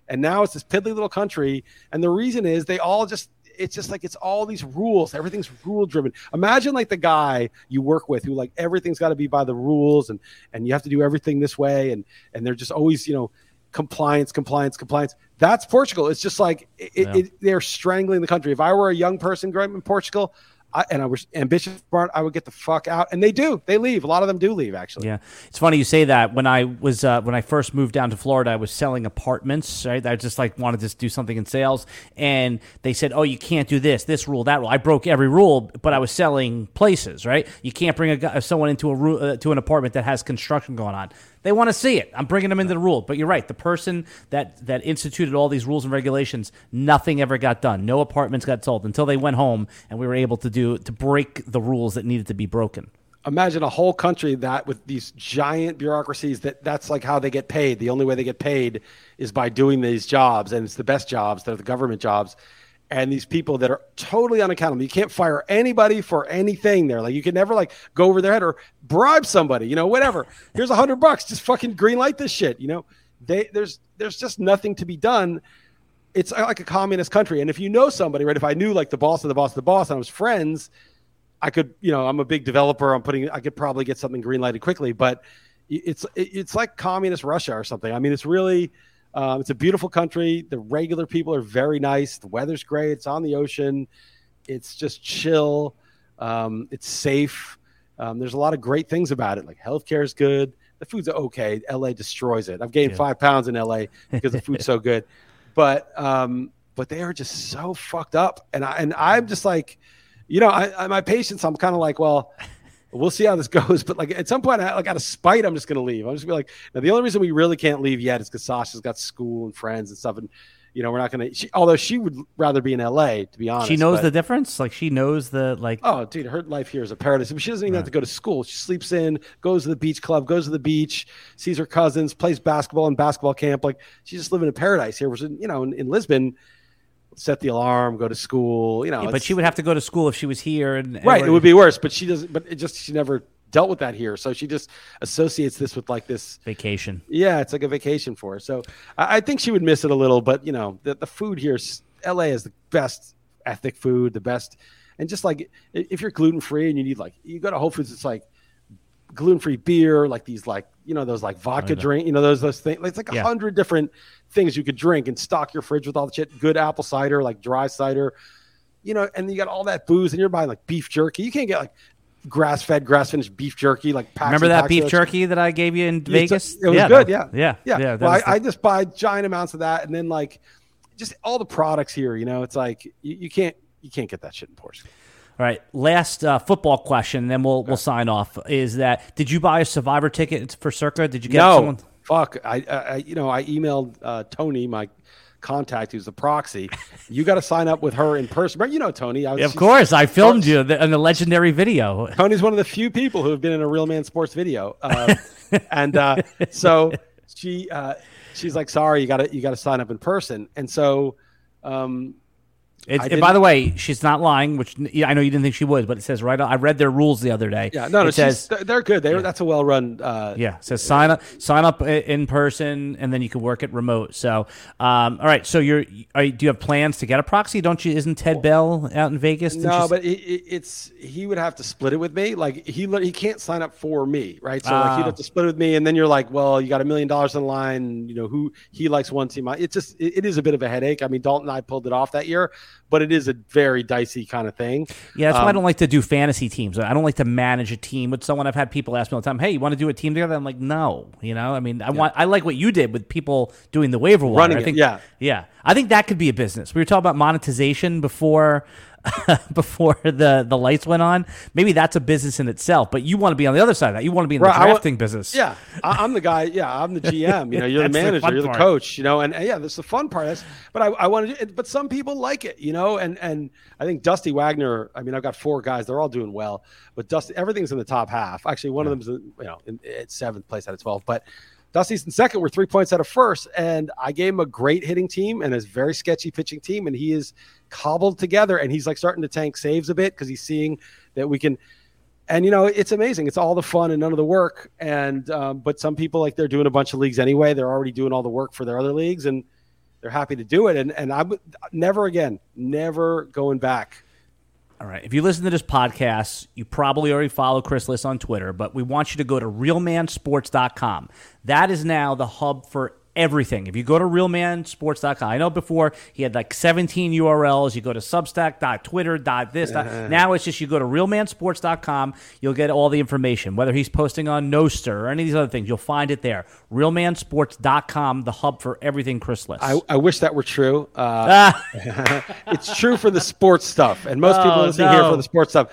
And now it's this piddly little country. And the reason is they all just it's just like it's all these rules. Everything's rule driven. Imagine like the guy you work with who like everything's got to be by the rules and and you have to do everything this way. And and they're just always, you know, compliance, compliance, compliance. That's Portugal. It's just like it, yeah. it, they're strangling the country. If I were a young person growing up in Portugal I, and I was ambitious, smart, I would get the fuck out. And they do. They leave. A lot of them do leave, actually. Yeah. It's funny you say that. When I was uh, when I first moved down to Florida, I was selling apartments. Right? I just like wanted to do something in sales. And they said, oh, you can't do this, this rule, that rule. I broke every rule, but I was selling places, right? You can't bring a, someone into a ru- uh, to an apartment that has construction going on. They want to see it. I'm bringing them into the rule. But you're right. The person that, that instituted all these rules and regulations, nothing ever got done. No apartments got sold until they went home and we were able to do to break the rules that needed to be broken. Imagine a whole country that with these giant bureaucracies that that's like how they get paid. The only way they get paid is by doing these jobs. And it's the best jobs. They're the government jobs. And these people that are totally unaccountable. You can't fire anybody for anything there. Like you can never like go over their head or bribe somebody, you know, whatever. Here's a hundred bucks. Just fucking green light this shit. You know, they there's, there's just nothing to be done. It's like a communist country. And if you know somebody, right, if I knew like the boss of the boss of the boss and I was friends, I could, you know, I'm a big developer. I'm putting, I could probably get something green lighted quickly, but it's, it's like communist Russia or something. I mean, it's really, Um, it's a beautiful country. The regular people are very nice. The weather's great. It's on the ocean. It's just chill. Um, it's safe. Um, there's a lot of great things about it. Like healthcare is good. The food's okay. L A destroys it. I've gained yeah. five pounds in L A because the food's so good. But um, but they are just so fucked up. And I and I'm just like, you know, I, I my patience. I'm kind of like, well. We'll see how this goes. But like at some point, I, like out of spite, I'm just going to leave. I'm just going to be like, now the only reason we really can't leave yet is because Sasha's got school and friends and stuff. And, you know, we're not going to, although she would rather be in L A, to be honest. She knows but, the difference. Like she knows the, like, oh dude, her life here is a paradise. I mean, she doesn't even right. have to go to school. She sleeps in, goes to the beach club, goes to the beach, sees her cousins, plays basketball in basketball camp. Like she's just living in paradise here. Which, you know, in, in Lisbon, set the alarm, go to school, you know, yeah, but she would have to go to school if she was here. And, and right. Where, it would be worse, but she doesn't, but it just, she never dealt with that here. So she just associates this with like this vacation. Yeah. It's like a vacation for her. So I, I think she would miss it a little, but you know, the, the food here, L A is the best ethnic food, the best. And just like, if you're gluten free and you need like, you go to Whole Foods, it's like gluten free beer, like these, like, you know, those like vodka drink, you know, those, those things, it's like a yeah. hundred different things you could drink and stock your fridge with all the shit. Good apple cider, like dry cider, you know, and you got all that booze and you're buying like beef jerky. You can't get like grass-fed, grass-finished beef jerky. Like packs remember that beef jerky that I gave you in you Vegas? T- it was yeah, good, yeah. Yeah, yeah. yeah well, I, the- I just buy giant amounts of that, and then like just all the products here, you know, it's like you, you can't you can't get that shit in Portugal. All right, last uh, football question, then we'll okay. we'll sign off. Is that did you buy a Survivor ticket for Circa? Did you get no, someone? Fuck. I, I you know I emailed uh, Tony my contact who's the proxy. You got to sign up with her in person, but you know Tony I was, of course I filmed you in the legendary video. Tony's one of the few people who have been in a Real Man Sports video, uh, and uh so she uh she's like, sorry, you gotta you gotta sign up in person. And so um it's, and by the way, she's not lying, which I know you didn't think she would, but it says right on, I read their rules the other day. Yeah, no, no, it says, they're good. They're, yeah. That's a well-run. Uh, yeah, it says sign up sign up in person, and then you can work it remote. So, um, all right, so you're, are, do you have plans to get a proxy? Don't you? Isn't Ted Bell out in Vegas? Didn't no, you... but it, it's he would have to split it with me. Like, he he can't sign up for me, right? So, uh, like, he'd have to split it with me, and then you're like, well, you got a million dollars in line. You know, who he likes one team. It's just, it, it is a bit of a headache. I mean, Dalton and I pulled it off that year. But it is a very dicey kind of thing. Yeah, that's um, why I don't like to do fantasy teams. I don't like to manage a team with someone. I've had people ask me all the time, hey, you want to do a team together? I'm like, no. You know, I mean, I yeah. want. I like what you did with people doing the waiver wire. Running I think, it, yeah. Yeah. I think that could be a business. We were talking about monetization before before the, the lights went on. Maybe that's a business in itself, but you want to be on the other side of that. You want to be in right, the drafting w- business. Yeah, I, I'm the guy. Yeah, I'm the G M. You know, you're the manager, the you're part. the coach. You know, and, and yeah, that's the fun part. That's, but I, I want to. But some people like it. You know, and and I think Dusty Wagner. I mean, I've got four guys. They're all doing well, but Dusty, everything's in the top half. Actually, one yeah. of them's in, you know in, in seventh place out of twelve, but. Dusty's in second. We're three points out of first, and I gave him a great hitting team and a very sketchy pitching team, and he is cobbled together, and he's like starting to tank saves a bit because he's seeing that we can. And you know, it's amazing. It's all the fun and none of the work. And um, but some people, like, they're doing a bunch of leagues anyway. They're already doing all the work for their other leagues, and they're happy to do it. And and I'm never again, never going back. All right. If you listen to this podcast, you probably already follow Chris Liss on Twitter, but we want you to go to real man sports dot com. That is now the hub for everything. If you go to real man sports dot com, I know before he had like seventeen U R Ls. You go to substack, Twitter, this. Uh-huh. Now it's just you go to real man sports dot com. You'll get all the information, whether he's posting on Nostr or any of these other things. You'll find it there. real man sports dot com, the hub for everything Chris Liss. I, I wish that were true. Uh, it's true for the sports stuff, and most oh, people listening no. here for the sports stuff.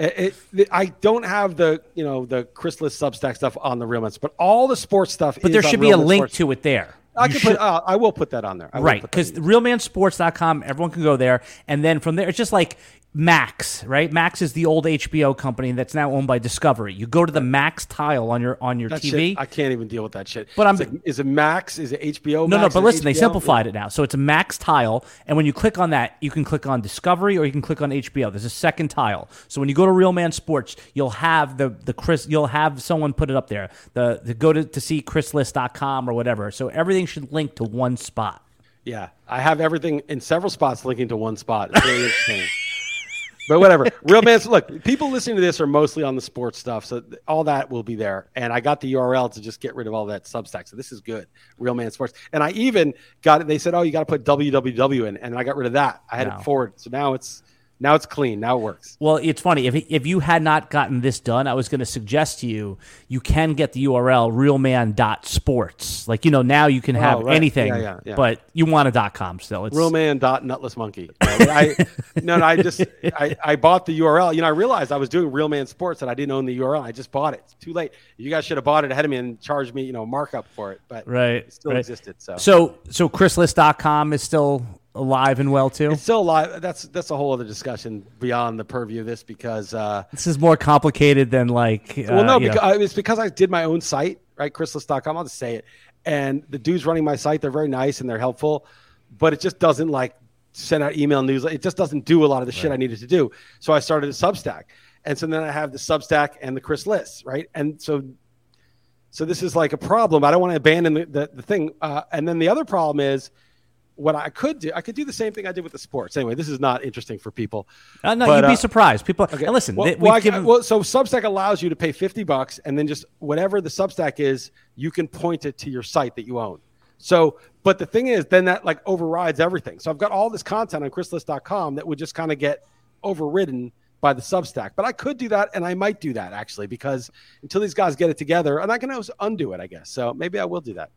It, it, I don't have the, you know, the Chris Liss Substack stuff on the Real Mets, but all the sports stuff. But is there should be a link sports. to it there. I, can put, uh, I will put that on there. I right. Because real man sports dot com, everyone can go there. And then from there, it's just like Max, right? Max is the old H B O company that's now owned by Discovery. You go to the Max tile on your on your that T V. Shit, I can't even deal with that shit. But I'm like, is it Max? Is it H B O? No, Max? no. But listen, H B O? They simplified yeah. it now, so it's a Max tile. And when you click on that, you can click on Discovery or you can click on H B O. There's a second tile. So when you go to Real Man Sports, you'll have the the Chris. You'll have someone put it up there. The, the go to to see chris list dot com or whatever. So everything should link to one spot. Yeah, I have everything in several spots linking to one spot. It's really interesting. But whatever, Real Man. Look, people listening to this are mostly on the sports stuff, so all that will be there. And I got the U R L to just get rid of all that Substack, so this is good. Real Man Sports, and I even got it. They said, "Oh, you got to put W W W in," and I got rid of that. I had no. it forward, so now it's Now it's clean. Now it works. Well, it's funny. If if you had not gotten this done, I was going to suggest to you, you can get the U R L real man dot sports. Like, you know, now you can have oh, right. anything, yeah, yeah, yeah. but you want a .com still. It's real man dot nutless monkey. I, no, no, I just, I, I bought the U R L. You know, I realized I was doing Real Man Sports and I didn't own the U R L. I just bought it. It's too late. You guys should have bought it ahead of me and charged me, you know, markup for it, but right, it still right. existed. So, so, so chris list dot com is still alive and well too. It's still alive. That's that's a whole other discussion beyond the purview of this, because uh, this is more complicated than like. Uh, well, no, because you know. I mean, it's because I did my own site, right? chris list dot com. I'll just say it. And the dudes running my site, they're very nice and they're helpful, but it just doesn't like send out email news. It just doesn't do a lot of the right. shit I needed to do. So I started a Substack, and so then I have the Substack and the Chris List, right? And so, so this is like a problem. I don't want to abandon the the, the thing. Uh, and then the other problem is. What I could do, I could do the same thing I did with the sports. Anyway, this is not interesting for people. Uh, no, but, you'd be uh, surprised. People, okay. and listen. Well, they, well, I, given... well, so Substack allows you to pay fifty bucks, and then just whatever the Substack is, you can point it to your site that you own. So, but the thing is, then that like overrides everything. So I've got all this content on chris list dot com that would just kind of get overridden by the Substack. But I could do that, and I might do that actually, because until these guys get it together, and I can also undo it, I guess. So maybe I will do that.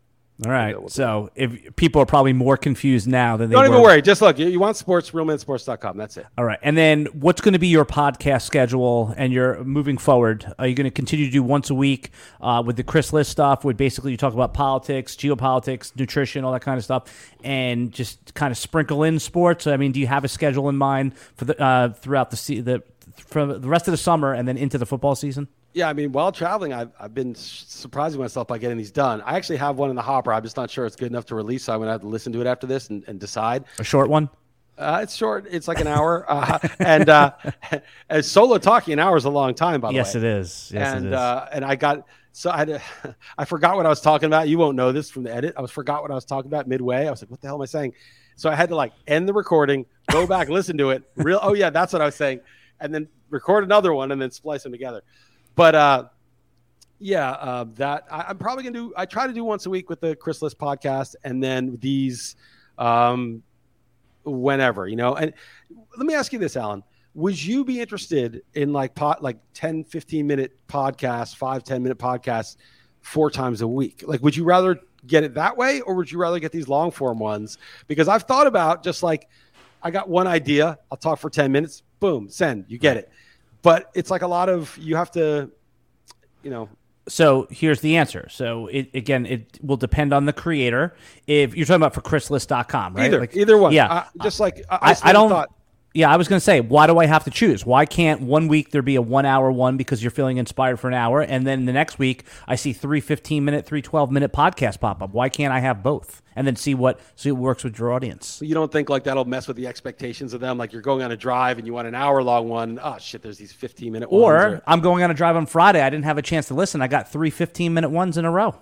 All right, so if people are probably more confused now than they were. Don't even worry. Just look. You, you want sports, real man sports dot com. That's it. All right, and then what's going to be your podcast schedule and you're moving forward? Are you going to continue to do once a week uh, with the Chris List stuff, where basically you talk about politics, geopolitics, nutrition, all that kind of stuff, and just kind of sprinkle in sports? I mean, do you have a schedule in mind for the uh, throughout the, the from the rest of the summer and then into the football season? Yeah, I mean, while traveling, I've, I've been surprising myself by getting these done. I actually have one in the hopper. I'm just not sure it's good enough to release, so I'm going to have to listen to it after this and, and decide. A short one? Uh, it's short. It's like an hour. uh, and uh, as solo talking, an hour is a long time, by the yes, way. Yes, it is. Yes, and, it is. Uh, and I got – so I had a, I forgot what I was talking about. You won't know this from the edit. I was forgot what I was talking about midway. I was like, what the hell am I saying? So I had to, like, end the recording, go back, listen to it. Real. Oh, yeah, that's what I was saying. And then record another one and then splice them together. But, uh, yeah, uh, that I, I'm probably going to do. I try to do once a week with the Chris List podcast, and then these um, whenever, you know. And let me ask you this, Alan. Would you be interested in like pot, like ten, fifteen-minute podcasts, five, ten-minute podcasts four times a week? Like, would you rather get it that way, or would you rather get these long-form ones? Because I've thought about just like I got one idea. I'll talk for ten minutes. Boom, send. You get it. But it's like a lot of, you have to, you know. So here's the answer. So it, again, it will depend on the creator. If you're talking about for chris list dot com, right? Either, like, either one. Yeah. Uh, just like, I, I, I don't, thought, yeah, I was going to say, why do I have to choose? Why can't one week there be a one hour one because you're feeling inspired for an hour? And then the next week I see three fifteen minute, three twelve minute podcasts pop up. Why can't I have both? And then see what see what works with your audience. You don't think like that'll mess with the expectations of them? Like you're going on a drive and you want an hour long one. Oh shit, there's these fifteen minute ones. Or, or I'm going on a drive on Friday. I didn't have a chance to listen. I got three fifteen minute ones in a row.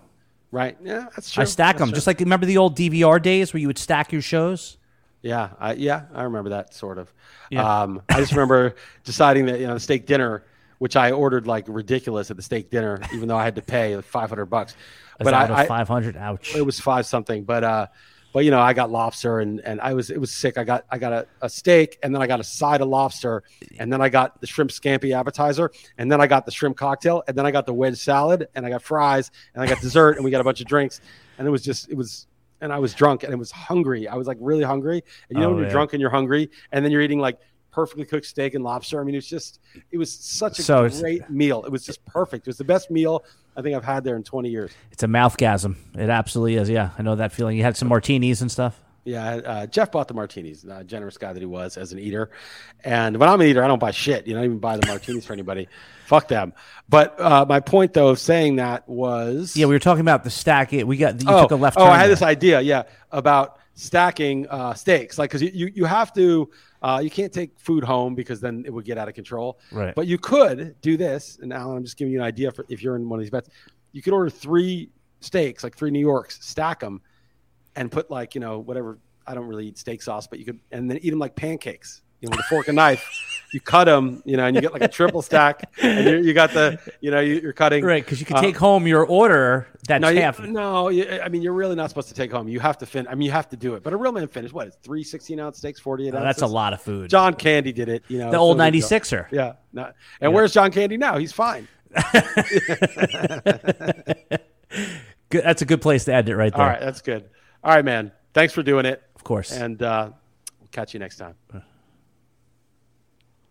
Right. Yeah, that's true. I stack that's them. True. Just like, remember the old D V R days where you would stack your shows? Yeah. I, yeah. I remember that sort of. Yeah. Um, I just remember deciding that, you know, the steak dinner, which I ordered like ridiculous at the steak dinner, even though I had to pay like five hundred bucks. But I, five hundred, I, ouch. It was five something, but uh, but you know, I got lobster and, and I was it was sick. I got I got a, a steak, and then I got a side of lobster, and then I got the shrimp scampi appetizer, and then I got the shrimp cocktail, and then I got the wedge salad, and I got fries, and I got dessert, and we got a bunch of drinks, and it was just it was and I was drunk and I was hungry. I was like really hungry, and you know oh, when yeah. you're drunk and you're hungry, and then you're eating like perfectly cooked steak and lobster. I mean, it's just it was such a so great meal. It was just perfect. It was the best meal I think I've had there in twenty years. It's a mouthgasm. It absolutely is. Yeah, I know that feeling. You had some martinis and stuff. Yeah, uh, Jeff bought the martinis. A generous guy that he was as an eater. And when I'm an eater, I don't buy shit. You know, I don't even buy the martinis for anybody. Fuck them. But uh, my point, though, of saying that was yeah, we were talking about the stack. It we got you oh, took a left. Oh, turn I had there. This idea. Yeah, about stacking uh, steaks, like because you, you you have to. Uh, you can't take food home because then it would get out of control. Right. But you could do this. And Alan, I'm just giving you an idea for if you're in one of these bets. You could order three steaks, like three New Yorks, stack them, and put like, you know, whatever. I don't really eat steak sauce, but you could, and then eat them like pancakes, you know, with a fork and knife. you cut them, you know, and you get like a triple stack, and you, you got the, you know, you're cutting. Right, because you can take um, home your order that's no, half. You, no, you, I mean, you're really not supposed to take home. You have to fin. I mean, you have to do it. But a real man finish, what, three sixteen-ounce steaks, forty-eight ounces? Oh, that's a lot of food. John Candy did it, you know. The old so ninety-sixer. Yeah. Not, and yeah. Where's John Candy now? He's fine. Good, that's a good place to end it right there. All right, that's good. All right, man. Thanks for doing it. Of course. And uh, we'll catch you next time.